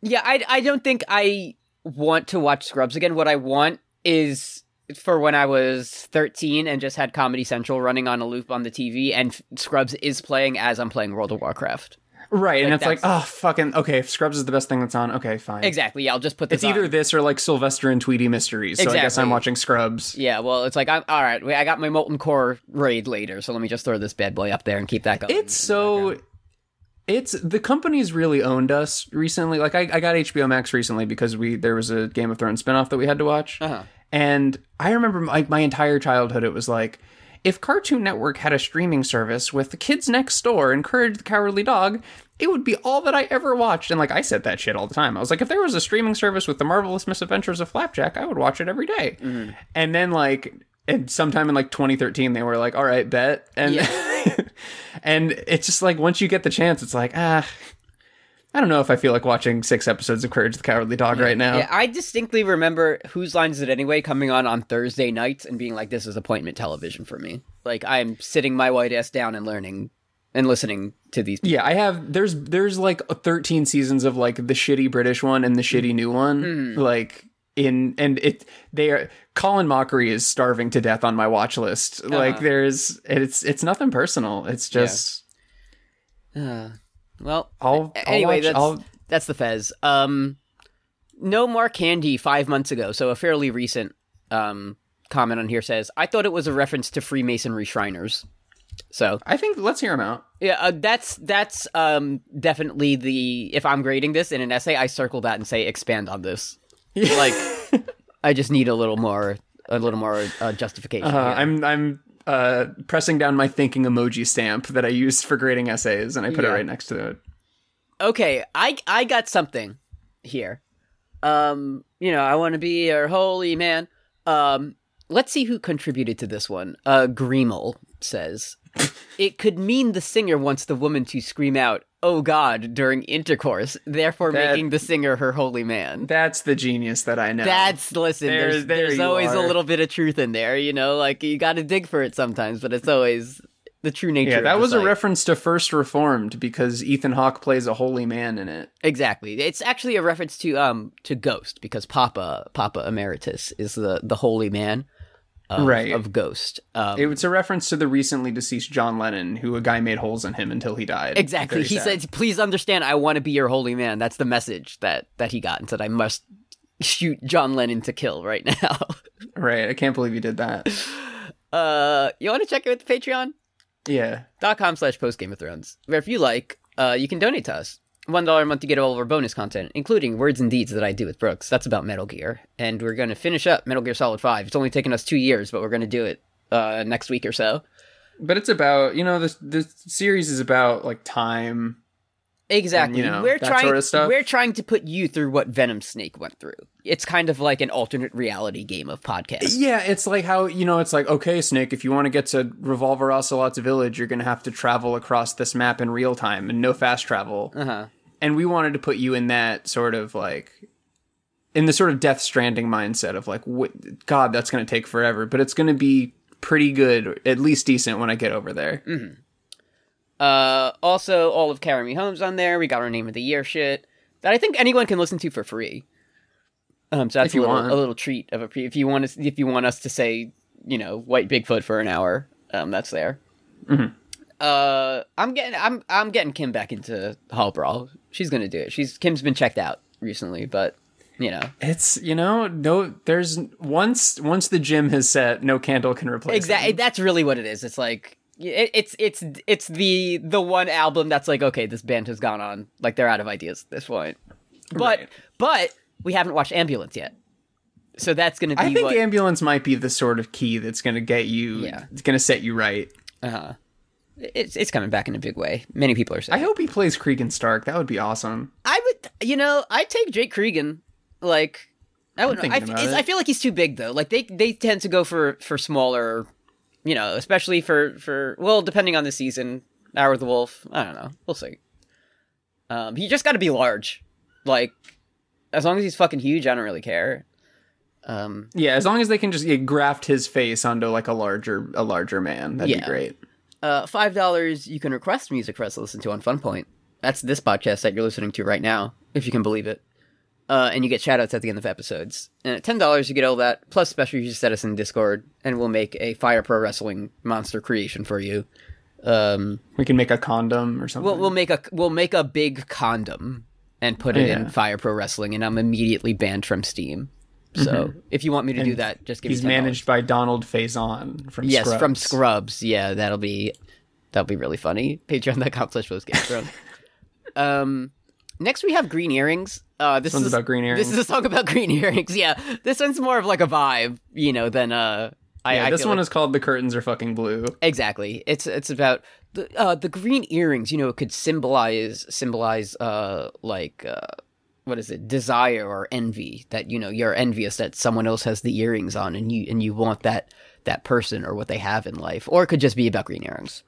Yeah, I I don't think I. want to watch Scrubs again. What I want is for when I was thirteen and just had Comedy Central running on a loop on the T V, and f- Scrubs is playing as I'm playing World of Warcraft. Right, like, and it's like, oh, fucking, okay, if Scrubs is the best thing that's on, okay, fine. Exactly, yeah, I'll just put this It's on. Either this or, like, Sylvester and Tweety Mysteries, so exactly. I guess I'm watching Scrubs. Yeah, well, it's like, I'm, all right, I got my Molten Core raid later, so let me just throw this bad boy up there and keep that going. It's so... It's the company's really owned us recently. Like I, I got H B O Max recently because we there was a Game of Thrones spinoff that we had to watch, uh-huh. and I remember like my, my entire childhood. It was like If Cartoon Network had a streaming service with The Kids Next Door and Courage the Cowardly Dog, it would be all that I ever watched. And, like, I said that shit all the time. I was like, if there was a streaming service with The Marvelous Misadventures of Flapjack, I would watch it every day. Mm-hmm. And then, like, and sometime in, like, twenty thirteen, they were like, all right, bet. And, yeah. And it's just, like, once you get the chance, it's like, ah... I don't know if I feel like watching six episodes of Courage the Cowardly Dog yeah, right now. Yeah, I distinctly remember Whose Line Is It Anyway coming on on Thursday nights and being like, this is appointment television for me. Like, I'm sitting my white ass down and learning and listening to these people. Yeah, I have, there's, there's like thirteen seasons of like the shitty British one and the shitty new one. Mm-hmm. Like... In and it they are Colin Mockery is starving to death on my watch list. Uh-huh. Like there's it's it's nothing personal. It's just yeah. uh, well. I'll, I'll anyway, watch, that's I'll... that's the Fez. Um, no Mark Handy five months ago. So a fairly recent um, comment on here says I thought it was a reference to Freemasonry Shriners. So I think let's hear him out. Yeah, uh, that's that's um, definitely the if I'm grading this in an essay, I circle that and say expand on this. Like, I just need a little more, a little more uh, justification. Uh, yeah. I'm, I'm uh, pressing down my thinking emoji stamp that I used for grading essays, and I put yeah. it right next to it. Okay, I, I got something here. Um, you know, I want to be a holy man. Um, let's see who contributed to this one. Uh, Gremel says it could mean the singer wants the woman to scream out, "Oh God," during intercourse, therefore that, making the singer her holy man. That's the genius that I know. That's, listen, there, there's, there there's always are. a little bit of truth in there, you know, like you got to dig for it sometimes, but it's always the true nature. Yeah, that of was site. a reference to First Reformed because Ethan Hawke plays a holy man in it. Exactly. It's actually a reference to um to Ghost because Papa Papa Emeritus is the, the holy man. Of, right. of Ghost. Um, it's a reference to the recently deceased John Lennon, who a guy made holes in him until he died. Exactly. He says, please understand, I want to be your holy man. That's the message that, that he got and said, I must shoot John Lennon to kill right now. Right. I can't believe you did that. Uh, you want to check it with the Patreon? Yeah. Dot com slash post Game of Thrones, where if you like, uh, you can donate to us. one dollar a month to get all of our bonus content, including Words and Deeds that I do with Brooks. That's about Metal Gear. And we're going to finish up Metal Gear Solid five. It's only taken us two years, but we're going to do it uh, next week or so. But it's about, you know, the the series is about, like, time. Exactly. And, you know, we're that trying, sort of stuff. We're trying to put you through what Venom Snake went through. It's kind of like an alternate reality game of podcasts. Yeah, it's like how, you know, it's like, okay, Snake, if you want to get to Revolver Ocelot's village, you're going to have to travel across this map in real time and no fast travel. Uh-huh. And we wanted to put you in that sort of like, in the sort of Death Stranding mindset of like, what, God, that's going to take forever, but it's going to be pretty good, at least decent when I get over there. Mm-hmm. Uh, also, all of Carry Me Home's on there. We got our Name of the Year shit that I think anyone can listen to for free. Um, so that's if you a, little, want. a little treat of a pre- if you want to, if you want us to say, you know, White Bigfoot for an hour, um, that's there. Mm-hmm. Uh, I'm getting, I'm, I'm getting Kim back into Hall Brawl. She's gonna do it. She's Kim's been checked out recently, but you know, it's you know, no, there's once once the gym has set, no candle can replace. Exactly, that's really what it is. It's like it, it's it's it's the the one album that's like, okay, this band has gone on, like they're out of ideas at this point. But right. but we haven't watched Ambulance yet. So that's going to be I think what... Ambulance might be the sort of key that's going to get you, yeah. it's going to set you right. Uh-huh. It's it's coming back in a big way. Many people are saying. I hope he plays Cregan Stark. That would be awesome. I would, you know, I'd take Jake Cregan. Like, I would I, I feel like he's too big, though. Like, they, they tend to go for, for smaller, you know, especially for, for, well, depending on the season. Hour of the Wolf. I don't know. We'll see. Um, he just got to be large. Like, as long as he's fucking huge, I don't really care. Um, yeah, as long as they can just yeah, graft his face onto like a larger a larger man, that'd yeah. be great. Uh, Five dollars, you can request music for us to listen to on Funpoint. That's this podcast that you're listening to right now, if you can believe it. Uh, and you get shoutouts at the end of episodes. And at ten dollars, you get all that plus special. You just set us in Discord, and we'll make a Fire Pro Wrestling monster creation for you. Um, we can make a condom or something. We'll, we'll make a we'll make a big condom and put it yeah. in Fire Pro Wrestling, and I'm immediately banned from Steam. So mm-hmm. if you want me to and do that, just give me ten dollars. He's managed by Donald Fagen from yes, Scrubs. Yes, from Scrubs. Yeah, that'll be that'll be really funny. Patreon dot com slash Game of Thrones. Um, next we have Green Earrings. Uh, this, this one's is, about green earrings. This is a song about green earrings, yeah. This one's more of like a vibe, you know, than uh, I, yeah, I this one like... is called The Curtains Are Fucking Blue. Exactly. It's it's about the uh, the green earrings. You know, it could symbolize symbolize uh like uh, what is it? Desire or envy. That, you know, you're envious that someone else has the earrings on, and you and you want that that person or what they have in life. Or it could just be about green earrings.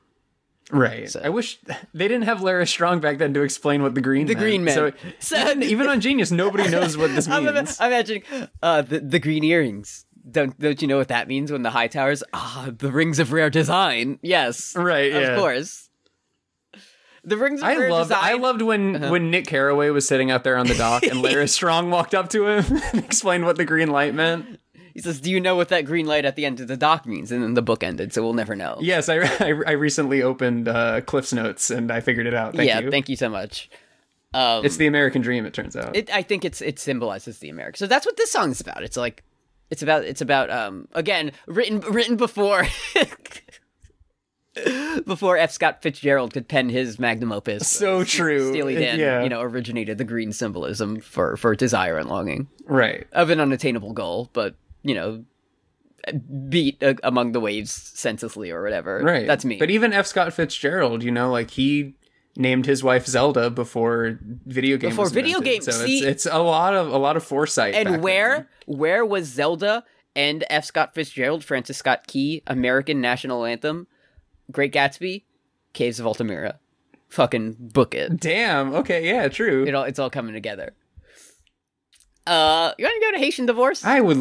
Right. So. I wish they didn't have Lara Strong back then to explain what the green the meant. green meant. So, so even on Genius, nobody knows what this means. I'm, I'm imagining uh, the the green earrings. Don't don't you know what that means when the Hightowers? Ah, the rings of rare design. Yes, right. Of yeah. course. The rings of I rare loved, design. I loved when uh-huh. when Nick Carraway was sitting out there on the dock and Lara Strong walked up to him and explained what the green light meant. He says, do you know what that green light at the end of the dock means? And then the book ended, so we'll never know. Yes, I, I, I recently opened uh, Cliff's Notes, and I figured it out. Thank yeah, you. thank you so much. Um, it's the American dream, it turns out. It, I think it's it symbolizes the American. So that's what this song is about. It's like, it's about, it's about um, again, written written before, before F. Scott Fitzgerald could pen his magnum opus. So uh, true. Steely Dan, yeah. you know, originated the green symbolism for, for desire and longing. Right. Of an unattainable goal, but... you know, beat uh, among the waves senselessly or whatever. Right. That's me. But even F. Scott Fitzgerald, you know, like he named his wife Zelda before video games. Before was video invented. games. So See, it's, it's a lot of a lot of foresight. And where then. where was Zelda and F. Scott Fitzgerald, Francis Scott Key, American National Anthem, Great Gatsby, Caves of Altamira? Fucking book it. Damn. Okay. Yeah. True. It all it's all coming together. Uh, you want to go to Haitian divorce? I would.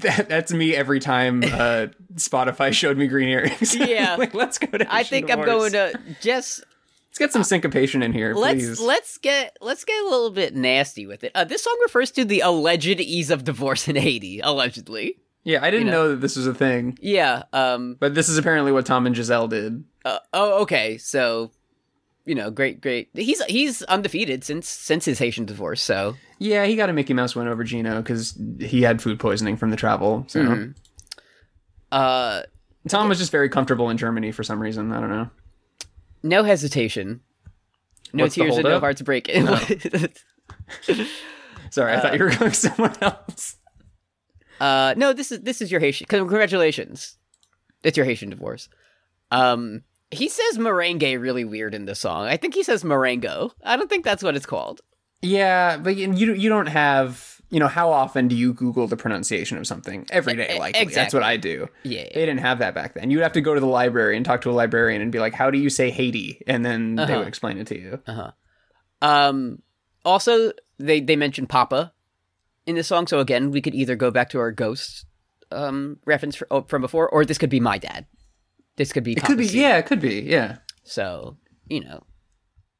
That, that's me every time uh, Spotify showed me green earrings. Yeah, like, let's go to Haitian I think divorce. I'm going to just. Let's get some uh, syncopation in here, let's, please. Let's get let's get a little bit nasty with it. Uh, this song refers to the alleged ease of divorce in Haiti, allegedly. Yeah, I didn't you know? know that this was a thing. Yeah, um, but this is apparently what Tom and Giselle did. Uh, oh, okay, so. You know, great, great. He's he's undefeated since since his Haitian divorce. So yeah, he got a Mickey Mouse win over Gino because he had food poisoning from the travel. So mm-hmm. uh, Tom was just very comfortable in Germany for some reason. I don't know. No hesitation, no What's tears, and no hearts breaking. No. Sorry, I uh, thought you were going somewhere else. Uh, no, this is this is your Haitian. Congratulations, it's your Haitian divorce. Um. He says merengue really weird in the song. I think he says merengo. I don't think that's what it's called. Yeah, but you you don't have, you know, how often do you Google the pronunciation of something? Every day, likely. Exactly. That's what I do. Yeah, yeah. They didn't have that back then. You'd have to go to the library and talk to a librarian and be like, how do you say Haiti? And then uh-huh. they would explain it to you. Uh-huh. Um, also, they, they mentioned Papa in the song. So again, we could either go back to our ghost um, reference for, oh, from before, or this could be my dad. This could be. It could be, yeah, it could be, yeah. So, you know,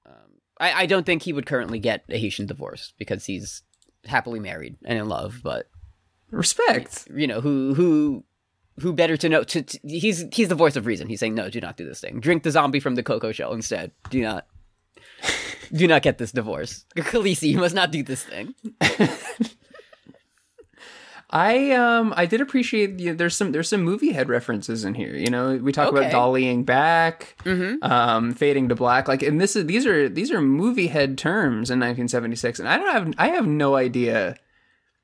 um, I, I don't think he would currently get a Haitian divorce because he's happily married and in love. But respect, you know, who who who better to know? To, to, he's he's the voice of reason. He's saying, no, do not do this thing. Drink the zombie from the cocoa shell instead. Do not, do not get this divorce, Khaleesi. You must not do this thing. I um I did appreciate you know, there's some there's some movie head references in here. You know, we talk okay. about dollying back, mm-hmm. um, fading to black. Like, and this is these are these are movie head terms in nineteen seventy-six, and I don't have I have no idea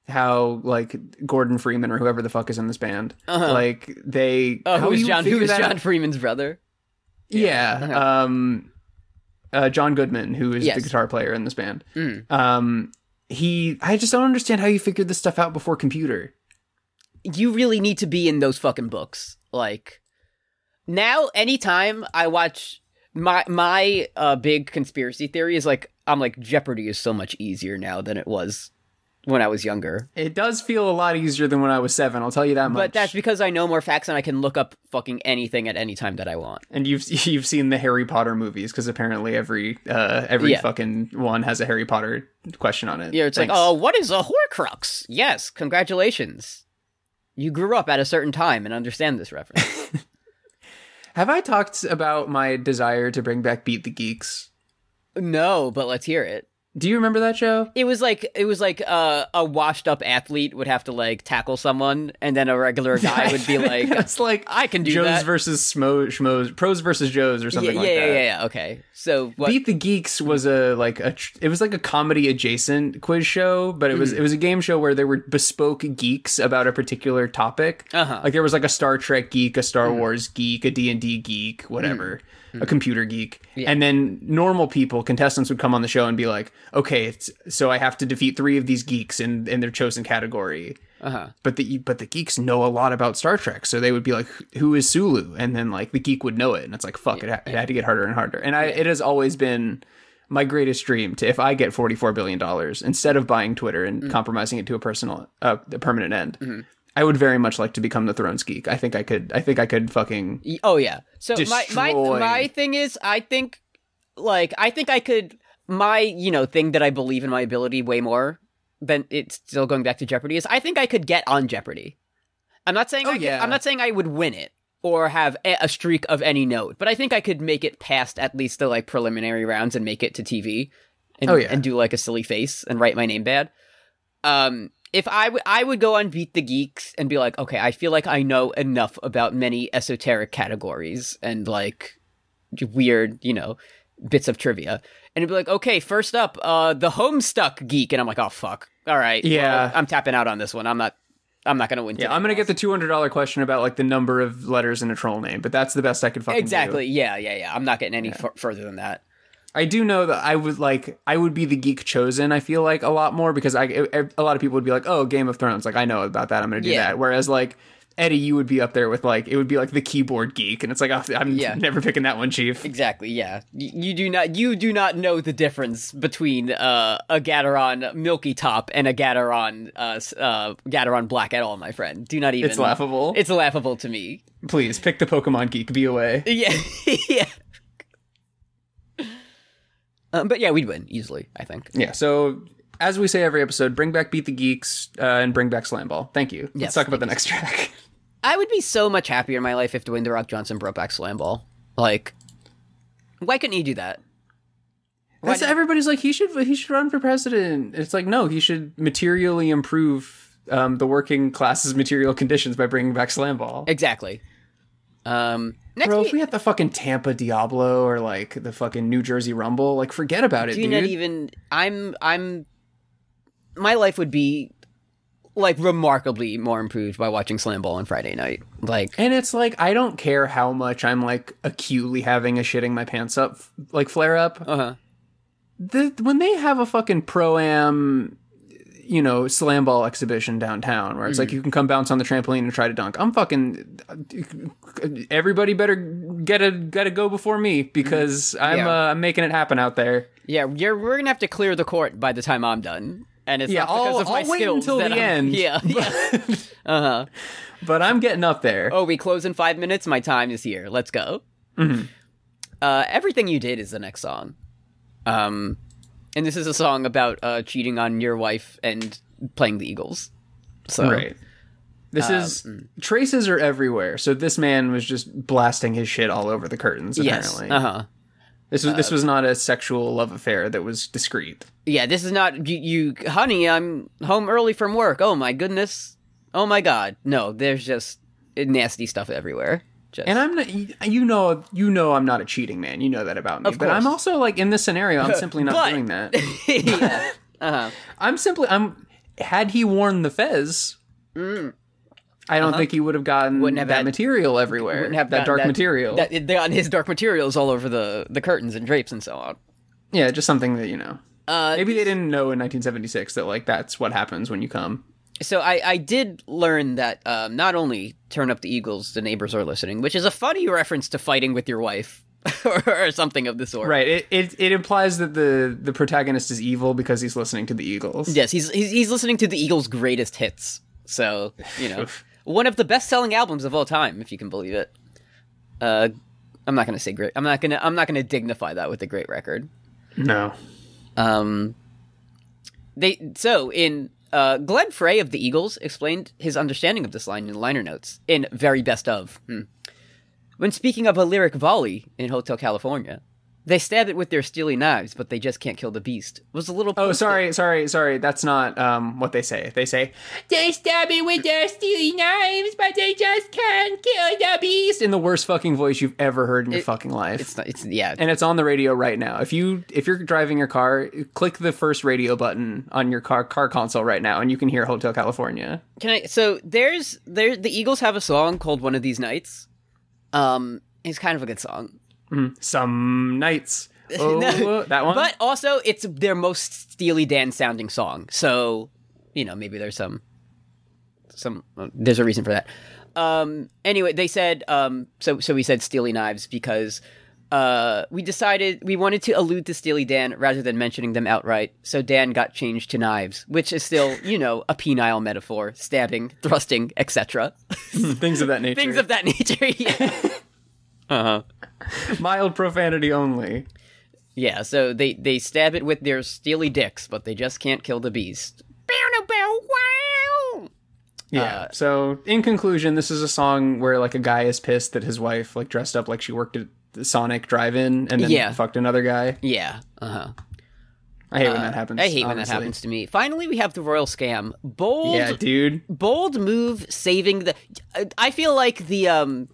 how like Gordon Freeman or whoever the fuck is in this band uh-huh. like they uh, who is John who is John Freeman's brother? Yeah, yeah uh-huh. um, uh, John Goodman, who is yes. the guitar player in this band. Mm. Um. He, I just don't understand how you figured this stuff out before computer. You really need to be in those fucking books. Like, now, anytime I watch, my my uh, big conspiracy theory is like, I'm like, Jeopardy is so much easier now than it was when I was younger. It does feel a lot easier than when I was seven, I'll tell you that much. But that's because I know more facts and I can look up fucking anything at any time that I want. And you've you've seen the Harry Potter movies, because apparently every uh, every yeah. fucking one has a Harry Potter question on it. Yeah, it's Thanks. like, oh, what is a Horcrux? Yes, congratulations. You grew up at a certain time and understand this reference. Have I talked about my desire to bring back Beat the Geeks? No, but let's hear it. Do you remember that show? It was like it was like uh, a washed-up athlete would have to like tackle someone, and then a regular guy would be like, "It's like I can do Joes that." Joes versus Smo- Schmoes, Pros versus Joes, or something yeah, yeah, like yeah, that. Yeah, yeah, yeah. Okay. So what- Beat the Geeks was a like a it was like a comedy adjacent quiz show, but it was mm-hmm. it was a game show where there were bespoke geeks about a particular topic. Uh-huh. Like there was like a Star Trek geek, a Star mm-hmm. Wars geek, a D and D geek, whatever. Mm-hmm. A computer geek. Yeah. And then normal people, contestants, would come on the show and be like, okay, it's, so I have to defeat three of these geeks in, in their chosen category. Uh-huh. But the but the geeks know a lot about Star Trek, so they would be like, who is Sulu? And then like the geek would know it. And it's like, fuck, yeah. it, it had to get harder and harder. And I, yeah. it has always been my greatest dream to, if I get forty-four billion dollars, instead of buying Twitter and mm-hmm. compromising it to a personal, uh, a permanent end, mm-hmm. I would very much like to become the Thrones geek. I think I could. I think I could fucking. Oh yeah. So my, my my thing is, I think, like, I think I could. My you know thing that I believe in my ability way more than it's still going back to Jeopardy is I think I could get on Jeopardy. I'm not saying. Oh, I yeah. could, I'm not saying I would win it or have a streak of any note, but I think I could make it past at least the like preliminary rounds and make it to T V. And, oh yeah. And do like a silly face and write my name bad. Um. If I, w- I would go on Beat the Geeks and be like, okay, I feel like I know enough about many esoteric categories and, like, weird, you know, bits of trivia. And it'd be like, okay, first up, uh, the Homestuck Geek. And I'm like, oh, fuck. All right. Yeah. Well, I'm tapping out on this one. I'm not I'm not going to win. Yeah, I'm going to get the two hundred dollars question about, like, the number of letters in a troll name. But that's the best I could fucking exactly. do. Exactly. Yeah, yeah, yeah. I'm not getting any yeah. f- further than that. I do know that I would like I would be the geek chosen. I feel like a lot more because I it, a lot of people would be like, "Oh, Game of Thrones, like I know about that. I'm going to do yeah. that." Whereas like Eddie, you would be up there with like it would be like the keyboard geek, and it's like oh, I'm yeah. never picking that one, Chief. Exactly. Yeah, you, you do not you do not know the difference between uh, a Gateron Milky Top and a Gateron uh, uh, Gateron Black at all, my friend. Do not even. It's laughable. It's laughable to me. Please pick the Pokemon geek. Be away. Yeah. yeah. Um, but yeah, we'd win easily, I think. Yeah. So as we say every episode, bring back Beat the Geeks uh, and bring back Slam Ball. Thank you. Let's yes, talk about the next track. I would be so much happier in my life if Dwayne The Rock Johnson brought back Slam Ball. Like, why couldn't he do that? That's, everybody's like, he should he should run for president. It's like, no, he should materially improve um, the working class's material conditions by bringing back Slam Ball. Exactly. Um, next Bro, week, if we had the fucking Tampa Diablo or like the fucking New Jersey Rumble, like forget about it, do you dude. Not even. I'm. I'm. My life would be like remarkably more improved by watching Slam Ball on Friday night. Like, and it's like I don't care how much I'm like acutely having a shitting my pants up like flare up. Uh huh. The when they have a fucking pro-am. You know, slam ball exhibition downtown where it's mm-hmm. like you can come bounce on the trampoline and try to dunk. I'm fucking everybody better get a gotta go before me because I'm yeah. uh, I'm making it happen out there. Yeah, you're we're gonna have to clear the court by the time I'm done, and it's yeah, not because I'll, of my I'll wait skills until that the I'm, end. Yeah, yeah. uh huh. But I'm getting up there. Oh, we close in five minutes. My time is here. Let's go. Mm-hmm. Uh, Everything You Did is the next song. Um. And this is a song about uh, cheating on your wife and playing the Eagles. So, right. This um, is... Traces are everywhere. So this man was just blasting his shit all over the curtains, apparently. Yes, uh-huh. This was, uh, this was not a sexual love affair that was discreet. Yeah, this is not... You, you, honey, I'm home early from work. Oh, my goodness. Oh, my God. No, there's just nasty stuff everywhere. Just. And I'm not, you know, you know, I'm not a cheating man. You know that about me. Of course. But I'm also like in this scenario, I'm simply not but, doing that. yeah. uh-huh. I'm simply, I'm. Had he worn the fez, mm. I don't uh-huh. think he would have gotten have that had, material everywhere. Wouldn't have that gotten, dark that, material. That, that, his dark materials all over the, the curtains and drapes and so on. Yeah, just something that you know. Uh, Maybe they didn't know in nineteen seventy-six that like that's what happens when you come. So I, I did learn that um, not only Turn Up the Eagles, The Neighbors Are Listening, which is a funny reference to fighting with your wife or, or something of the sort. Right. It, it it implies that the the protagonist is evil because he's listening to the Eagles. Yes, he's he's, he's listening to the Eagles' greatest hits. So, you know, one of the best-selling albums of all time, if you can believe it. Uh, I'm not going to say great. I'm not going to I'm not going to dignify that with a great record. No. Um. They so in. Uh, Glenn Frey of the Eagles explained his understanding of this line in the liner notes in Very Best Of. Hmm. When speaking of a lyric volley in Hotel California, They stab it with their steely knives, but they just can't kill the beast. It was a little... Oh, sorry, there. sorry, sorry. That's not um, what they say. They say, they stab it with their steely knives, but they just can't kill the beast. In the worst fucking voice you've ever heard in your it, fucking life. It's not, it's, yeah. And it's on the radio right now. If, you, if you're driving your car, click the first radio button on your car car console right now, and you can hear Hotel California. Can I... So there's... there. The Eagles have a song called One of These Nights. Um, It's kind of a good song. Mm-hmm. Some nights. Oh, no, that one. But also, it's their most Steely Dan sounding song. So, you know, maybe there's some, some, there's a reason for that. Um, anyway, they said, um, so, so we said Steely Knives because, uh, we decided we wanted to allude to Steely Dan rather than mentioning them outright. So Dan got changed to knives, which is still, you know, a penile metaphor, stabbing, thrusting, et cetera. Things of that nature. Things of that nature, yeah. Uh-huh. Mild profanity only. Yeah, so they, they stab it with their steely dicks, but they just can't kill the beast. Yeah, uh, so in conclusion, this is a song where, like, a guy is pissed that his wife, like, dressed up like she worked at the Sonic drive-in and then yeah. fucked another guy. Yeah, uh-huh. I hate uh, when that happens. I hate honestly. when that happens to me. Finally, we have the Royal Scam. Bold... Yeah, dude. Bold move saving the... I feel like the, um...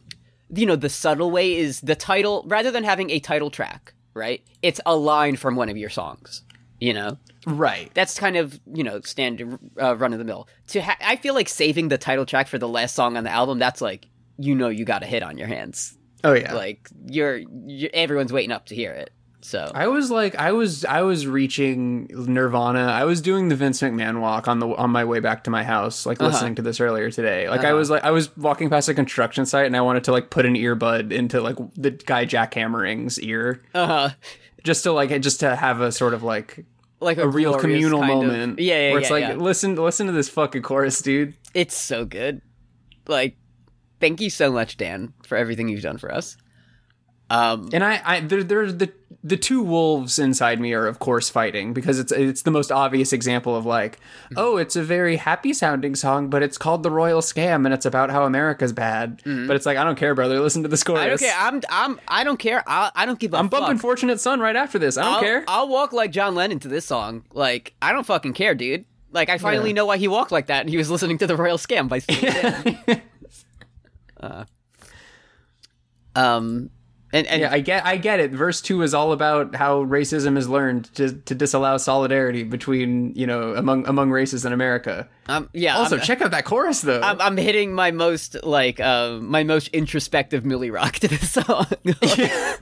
you know, the subtle way is the title, rather than having a title track, right? It's a line from one of your songs, you know? Right. That's kind of, you know, standard uh, run-of-the-mill. To ha- I feel like saving the title track for the last song on the album, that's like, you know you got a hit on your hands. Oh, yeah. Like, you're, you're everyone's waiting up to hear it, so. I was like, I was I was reaching Nirvana. I was doing the Vince McMahon walk on the on my way back to my house, like uh-huh. listening to this earlier today. Like uh-huh. I was like I was walking past a construction site and I wanted to like put an earbud into like the guy jackhammering's ear. Uh-huh. Just to like just to have a sort of like like a, a real communal moment. Of, yeah, yeah, yeah. Where it's yeah, like yeah. listen listen to this fucking chorus, dude. It's so good. Like, thank you so much, Dan, for everything you've done for us. Um, and I, I there, there's the the two wolves inside me are of course fighting because it's it's the most obvious example of like, mm-hmm. oh, it's a very happy sounding song, but it's called The Royal Scam and it's about how America's bad. Mm-hmm. But it's like, I don't care, brother. Listen to this chorus. I don't care. I'm I'm I don't care. I I don't give a I'm fuck. I'm bumping Fortunate Son right after this. I don't I'll, care. I'll walk like John Lennon to this song. Like, I don't fucking care, dude. Like, I finally yeah. know why he walked like that, and he was listening to The Royal Scam by Steely Dan. uh, um. And, and yeah, I get, I get it. Verse two is all about how racism is learned to to disallow solidarity between, you know, among among races in America. Um, yeah. Also, I'm, check out that chorus though. I'm, I'm hitting my most like uh, my most introspective Millie Rock to this song. yeah.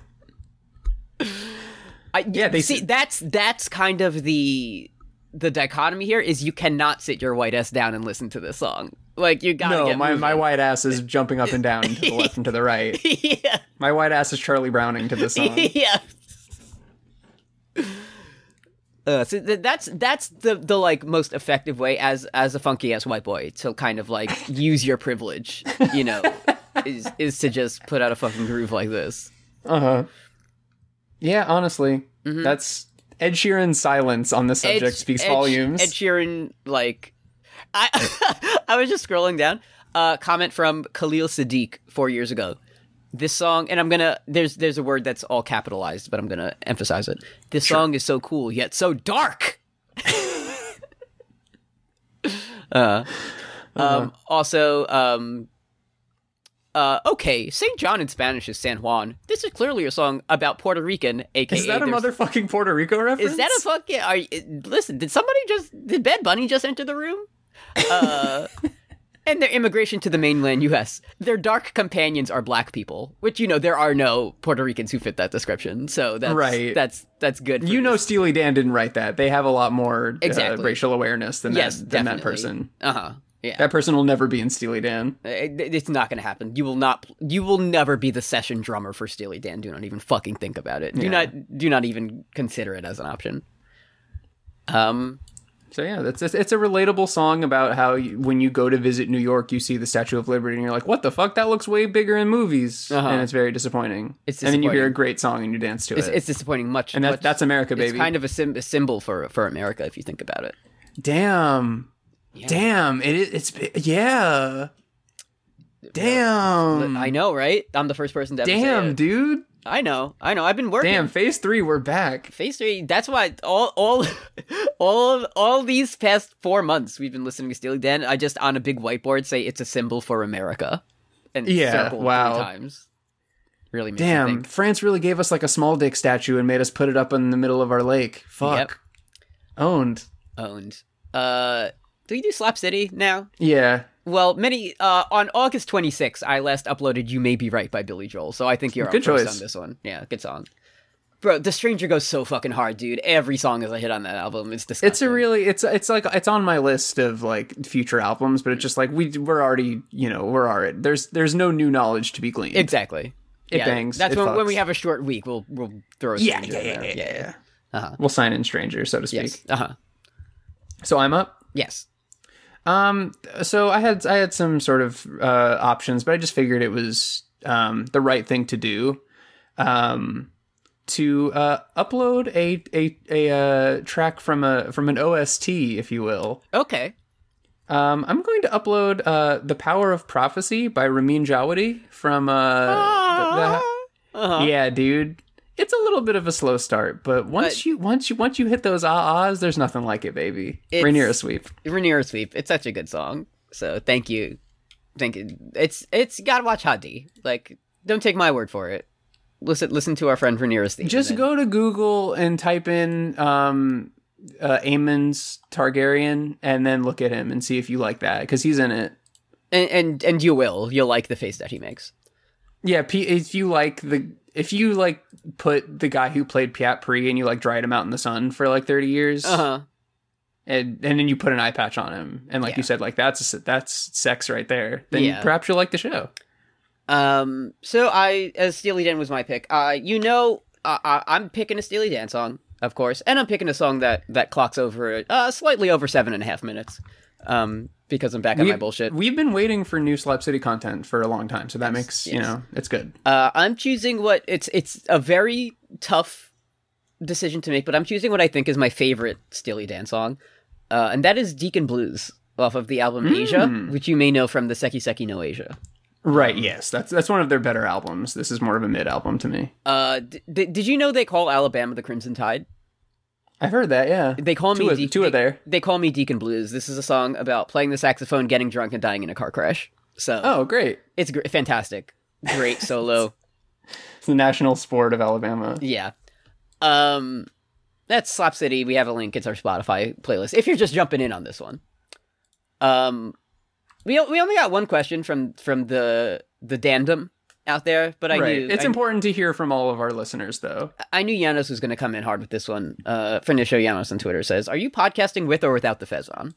I, yeah. They see, that's that's kind of the the dichotomy here is you cannot sit your white ass down and listen to this song. Like, you gotta no, get my, my white ass is jumping up and down to the left and to the right. Yeah. My white ass is Charlie Browning to this song. yeah. Uh, so th- that's that's the, the, like, most effective way as as a funky-ass white boy to kind of, like, use your privilege, you know, is is to just put out a fucking groove like this. Uh-huh. Yeah, honestly. Mm-hmm. That's... Ed Sheeran's silence on the subject Ed, speaks Ed, volumes. Ed Sheeran, like... I I was just scrolling down. Uh, comment from Khalil Sadiq four years ago. This song, and I'm gonna there's there's a word that's all capitalized, but I'm gonna emphasize it. This sure. song is so cool yet so dark. uh, um, uh-huh. Also, um, uh, okay, Saint John in Spanish is San Juan. This is clearly a song about Puerto Rican. A K A is that a motherfucking Puerto Rico reference? Is that a fucking? Are you, listen, did somebody just did Bad Bunny just enter the room? uh, and their immigration to the mainland U S Their dark companions are black people, which, you know, there are no Puerto Ricans who fit that description. So that's right. that's that's good. You this. know, Steely Dan didn't write that. They have a lot more exactly. uh, racial awareness than yes, that than definitely. that person. Uh huh. Yeah, that person will never be in Steely Dan. It, it's not going to happen. You will not. You will never be the session drummer for Steely Dan. Do not even fucking think about it. Do yeah. not. Do not even consider it as an option. Um. So yeah, that's it's a relatable song about how you, when you go to visit New York, you see the Statue of Liberty and you're like, what the fuck? That looks way bigger in movies. Uh-huh. And it's very disappointing. It's disappointing. And then you hear a great song and you dance to it's, it. It's disappointing. Much. And that, much, that's America, baby. It's kind of a, sim- a symbol for, for America if you think about it. Damn. Yeah. Damn. It, it's, yeah. Damn. I know, right? I'm the first person to ever Damn, say it. dude. I know, I know. I've been working. Damn, phase three, we're back. Phase three. That's why all, all, all, of, all these past four months we've been listening to Steely Dan. I just on a big whiteboard say it's a symbol for America, and yeah, circle wow. three times. Really, makes damn. You think. France really gave us like a small dick statue and made us put it up in the middle of our lake. Fuck. Yep. Owned. Owned. Uh, do you do Slap City now? Yeah. Well, many uh, on August twenty-sixth, I last uploaded "You May Be Right" by Billy Joel, so I think you're good choice on this one. Yeah, good song, bro. The Stranger goes so fucking hard, dude. Every song is a hit on that album. It's disgusting. It's a really, it's it's like it's on my list of like future albums, but it's just like we we're already, you know, we're already there's there's no new knowledge to be gleaned. Exactly, it yeah, bangs. That's it when, when we have a short week, we'll we'll throw a stranger yeah yeah yeah, in there. yeah yeah yeah. Uh-huh. We'll sign in Stranger, so to speak. Yes. Uh huh. So I'm up. Yes. Um, so I had, I had some sort of, uh, options, but I just figured it was, um, the right thing to do, um, to, uh, upload a, a, a, uh, track from a, from an O S T, if you will. Okay. Um, I'm going to upload, uh, The Power of Prophecy by Ramin Djawadi from, uh, the, the, uh-huh. yeah, dude, it's a little bit of a slow start, but once but, you, once you, once you hit those ah-ahs, there's nothing like it, baby. Rhaenyra Sweep. Rhaenyra Sweep. It's such a good song. So thank you. Thank you. It's, it's gotta watch Hadi. Like, don't take my word for it. Listen, listen to our friend Rhaenyra Sweep. Just then go to Google and type in, um, uh, Aemon's Targaryen and then look at him and see if you like that. Cause he's in it. And, and, and you will, you'll like the face that he makes. Yeah. P- if you like the, If you, like, put the guy who played Piat Puri and you, like, dried him out in the sun for, like, thirty years. Uh-huh. And, and then you put an eye patch on him. And, like yeah. you said, like, that's a, that's sex right there. Then yeah. perhaps you'll like the show. Um, so I, as Steely Dan was my pick, uh, you know, uh, I'm picking a Steely Dan song, of course. And I'm picking a song that, that clocks over, uh, slightly over seven and a half minutes. Um, because I'm back on we've, my bullshit. We've been waiting for new Slap City content for a long time, so that yes, makes, yes. you know, it's good. Uh, I'm choosing what, it's it's a very tough decision to make, but I'm choosing what I think is my favorite Steely Dan song, uh, and that is Deacon Blues off of the album mm. Asia, which you may know from the Seki Seki no Asia. Right, yes. That's that's one of their better albums. This is more of a mid-album to me. Uh, d- d- did you know they call Alabama the Crimson Tide? I've heard that, yeah. They call me two, De- two are there. They, they call me Deacon Blues. This is a song about playing the saxophone, getting drunk, and dying in a car crash. So, oh, great! It's gr- fantastic, great solo. It's the national sport of Alabama. Yeah, um, that's Slap City. We have a link. It's our Spotify playlist. If you're just jumping in on this one, um, we we only got one question from from the the dandom out there, but I right. knew... It's I, important to hear from all of our listeners, though. I knew Janos was going to come in hard with this one. Uh, friend of the show, Janos on Twitter, says, are you podcasting with or without the fez on?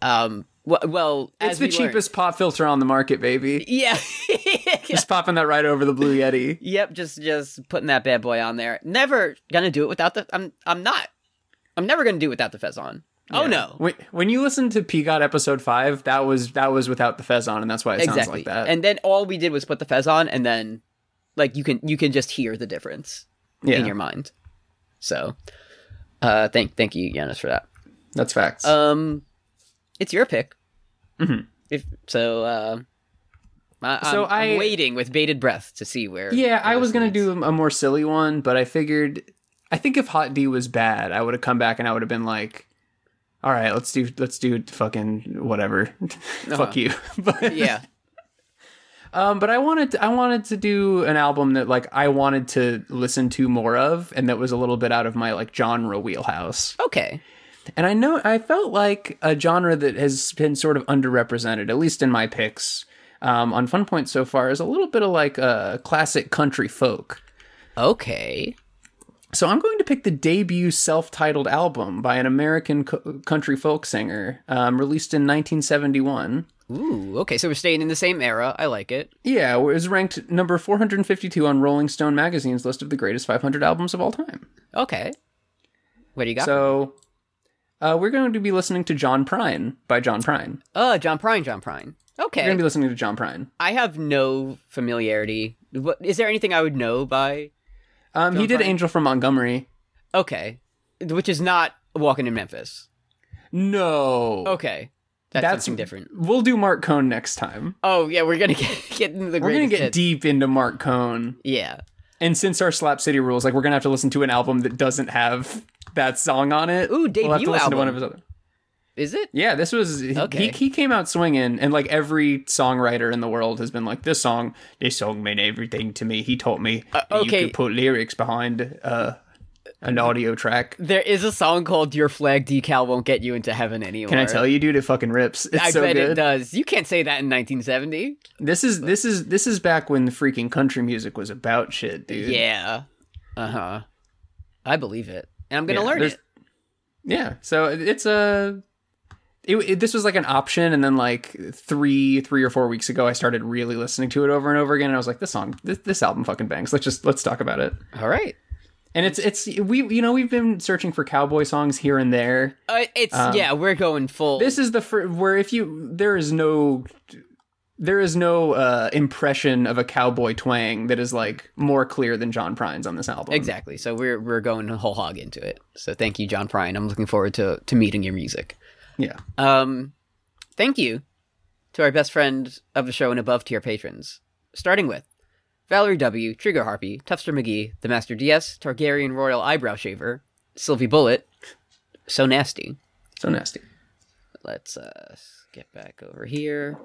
Um, wh- well, It's as the we cheapest learned, pop filter on the market, baby. Yeah. yeah. Just popping that right over the Blue Yeti. Yep, just just putting that bad boy on there. Never going to do it without the... I'm I'm not. I'm never going to do it without the fez on. Yeah. Oh, no. When, when you listen to P-God episode five, that was that was without the fez on, and that's why it exactly. sounds like that. And then all we did was put the fez on, and then, like, you can you can just hear the difference yeah. in your mind. So, uh, thank thank you, Janos, for that. That's facts. Um, it's your pick. Mm-hmm. If so, uh, I, so I'm, I, I'm waiting with bated breath to see where... Yeah, I was going to do a more silly one, but I figured... I think if Hot D was bad, I would have come back and I would have been like... All right, let's do let's do fucking whatever. Uh-huh. Fuck you. But, yeah. Um, but I wanted to, I wanted to do an album that like I wanted to listen to more of, and that was a little bit out of my like genre wheelhouse. Okay. And I know I felt like a genre that has been sort of underrepresented, at least in my picks, um, on Fun Point so far, is a little bit of like a uh, classic country folk. Okay. So I'm going to pick the debut self-titled album by an American co- country folk singer, um, released in nineteen seventy-one. Ooh, okay, so we're staying in the same era. I like it. Yeah, it was ranked number four hundred fifty-two on Rolling Stone magazine's list of the greatest five hundred albums of all time. Okay. What do you got? So uh, we're going to be listening to John Prine by John Prine. Oh, John Prine, John Prine. Okay. We're going to be listening to John Prine. I have no familiarity. Is there anything I would know by... Um, he did Prine? Angel from Montgomery. Okay. Which is not Walking in Memphis. No. Okay. That's, That's something different. We'll do Mark Cohn next time. Oh, yeah, we're going to get into the We're going to get hits. deep into Mark Cohn. Yeah. And since our Slap City rules, like, we're going to have to listen to an album that doesn't have that song on it. Ooh, debut album. We'll have to listen album. to one of his other. Is it? Yeah, this was... Okay. He, he came out swinging, and, like, every songwriter in the world has been like, this song, this song meant everything to me. He taught me uh, okay. you could put lyrics behind... Uh, an audio track. There is a song called Your Flag Decal Won't Get You Into Heaven Anymore. Can I tell you, dude, it fucking rips. It's I so bet good. It does. You can't say that in nineteen seventy. This is this is this is back when the freaking country music was about shit, dude. Yeah. Uh-huh. I believe it. And I'm going to yeah, learn it. Yeah. So it's a it, it, this was like an option, and then like three three or four weeks ago I started really listening to it over and over again, and I was like, this song this, this album fucking bangs. Let's just let's talk about it. All right. And it's it's we you know we've been searching for cowboy songs here and there. Uh, it's um, yeah, we're going full. This is the fir- where if you there is no there is no uh, impression of a cowboy twang that is like more clear than John Prine's on this album. Exactly. So we're we're going whole hog into it. So thank you, John Prine. I'm looking forward to to meeting your music. Yeah. Um, thank you to our best friend of the show and above tier patrons, starting with Valerie W., Trigger Harpy, Tufster McGee, The Master D S, Targaryen Royal Eyebrow Shaver, Sylvie Bullet, So Nasty. So Nasty. Let's uh, get back over here.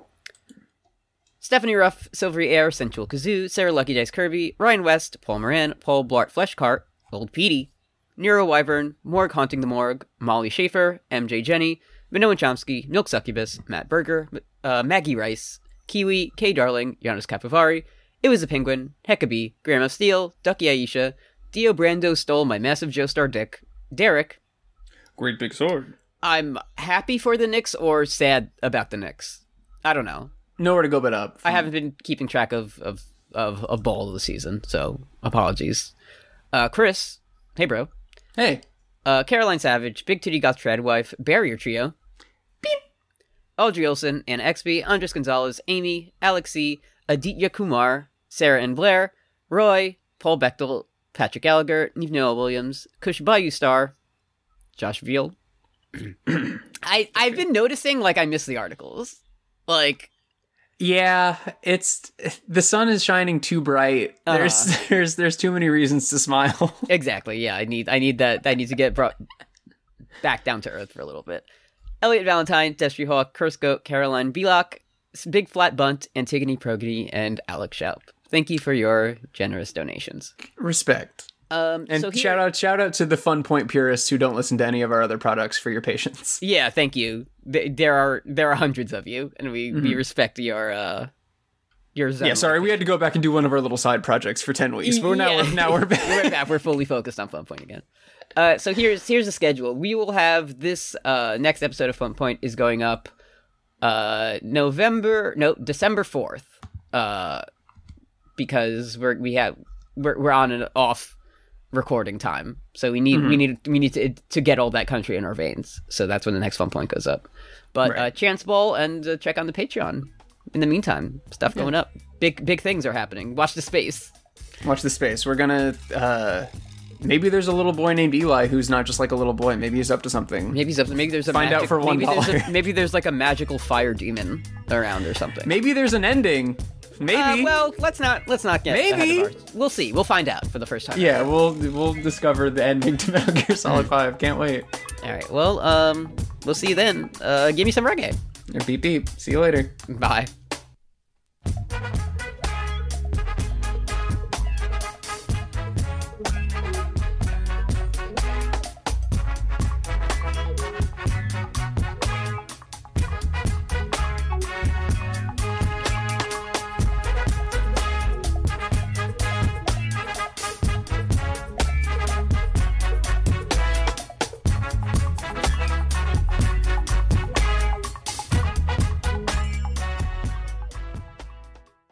Stephanie Ruff, Silvery Air, Sensual Kazoo, Sarah Lucky Dice Kirby, Ryan West, Paul Moran, Paul Blart Fleshcart, Old Petey, Nero Wyvern, Morgue Haunting the Morgue, Molly Schaefer, M J Jenny, Minoan Chomsky, Milk Succubus, Matt Berger, uh, Maggie Rice, Kiwi, K Darling, Giannis Capivari, It Was a Penguin, Heckabee, Graham of Steel, Ducky Aisha, Dio Brando Stole My Massive Joestar Dick, Derek. Great Big Sword. I'm happy for the Knicks or sad about the Knicks. I don't know. Nowhere to go but up. I haven't been keeping track of of, of, of ball of the season, so apologies. Uh, Chris. Hey, bro. Hey. Uh, Caroline Savage, Big Titty Goth Tradwife, Barrier Trio. Beep. Audrey Olson, Anna Exby, Andres Gonzalez, Amy, Alexi, Aditya Kumar, Sarah and Blair, Roy, Paul Bechtel, Patrick Gallagher, Nivnoa Williams, Kush Bayou Star, Josh Veal. I, I've been noticing, like, I miss the articles. Like... Yeah, it's... The sun is shining too bright. Uh-huh. There's there's there's too many reasons to smile. Exactly, yeah. I need I need that. I need to get brought back down to earth for a little bit. Elliot Valentine, Destry Hawk, Kursko, Caroline Belock, Big Flat Bunt, Antigone Progeny, and Alex Schaup. Thank you for your generous donations. Respect. Um, and so here, shout out shout out to the Fun Point purists who don't listen to any of our other products for your patience. Yeah, thank you. There are there are hundreds of you, and we, mm-hmm. we respect your uh, your zone. Yeah, sorry, we had to go back and do one of our little side projects for ten weeks, but now, yeah. we're, now we're back. We're back. We're fully focused on Fun Point again. Uh, so here's, here's the schedule. We will have this uh, next episode of Fun Point is going up uh, November, no, December fourth. Uh... Because we're we have we're, we're on and off recording time, so we need mm-hmm. we need we need to to get all that country in our veins. So that's when the next Fun Point goes up. But right. uh, chance ball and uh, check on the Patreon. In the meantime, stuff yeah. going up. Big big things are happening. Watch the space. Watch the space. We're gonna. Uh, maybe there's a little boy named Eli who's not just like a little boy. Maybe he's up to something. Maybe he's up. To, maybe there's a find magic, out for one maybe dollar. There's a, maybe there's like a magical fire demon around or something. Maybe there's an ending. Maybe. Uh, well, let's not let's not get maybe ahead of ours. We'll see. We'll find out for the first time. Yeah, ever. we'll we'll discover the ending to Metal Gear Solid Five. Can't wait. All right. Well, um, we'll see you then. Uh, give me some reggae. Beep beep. See you later. Bye.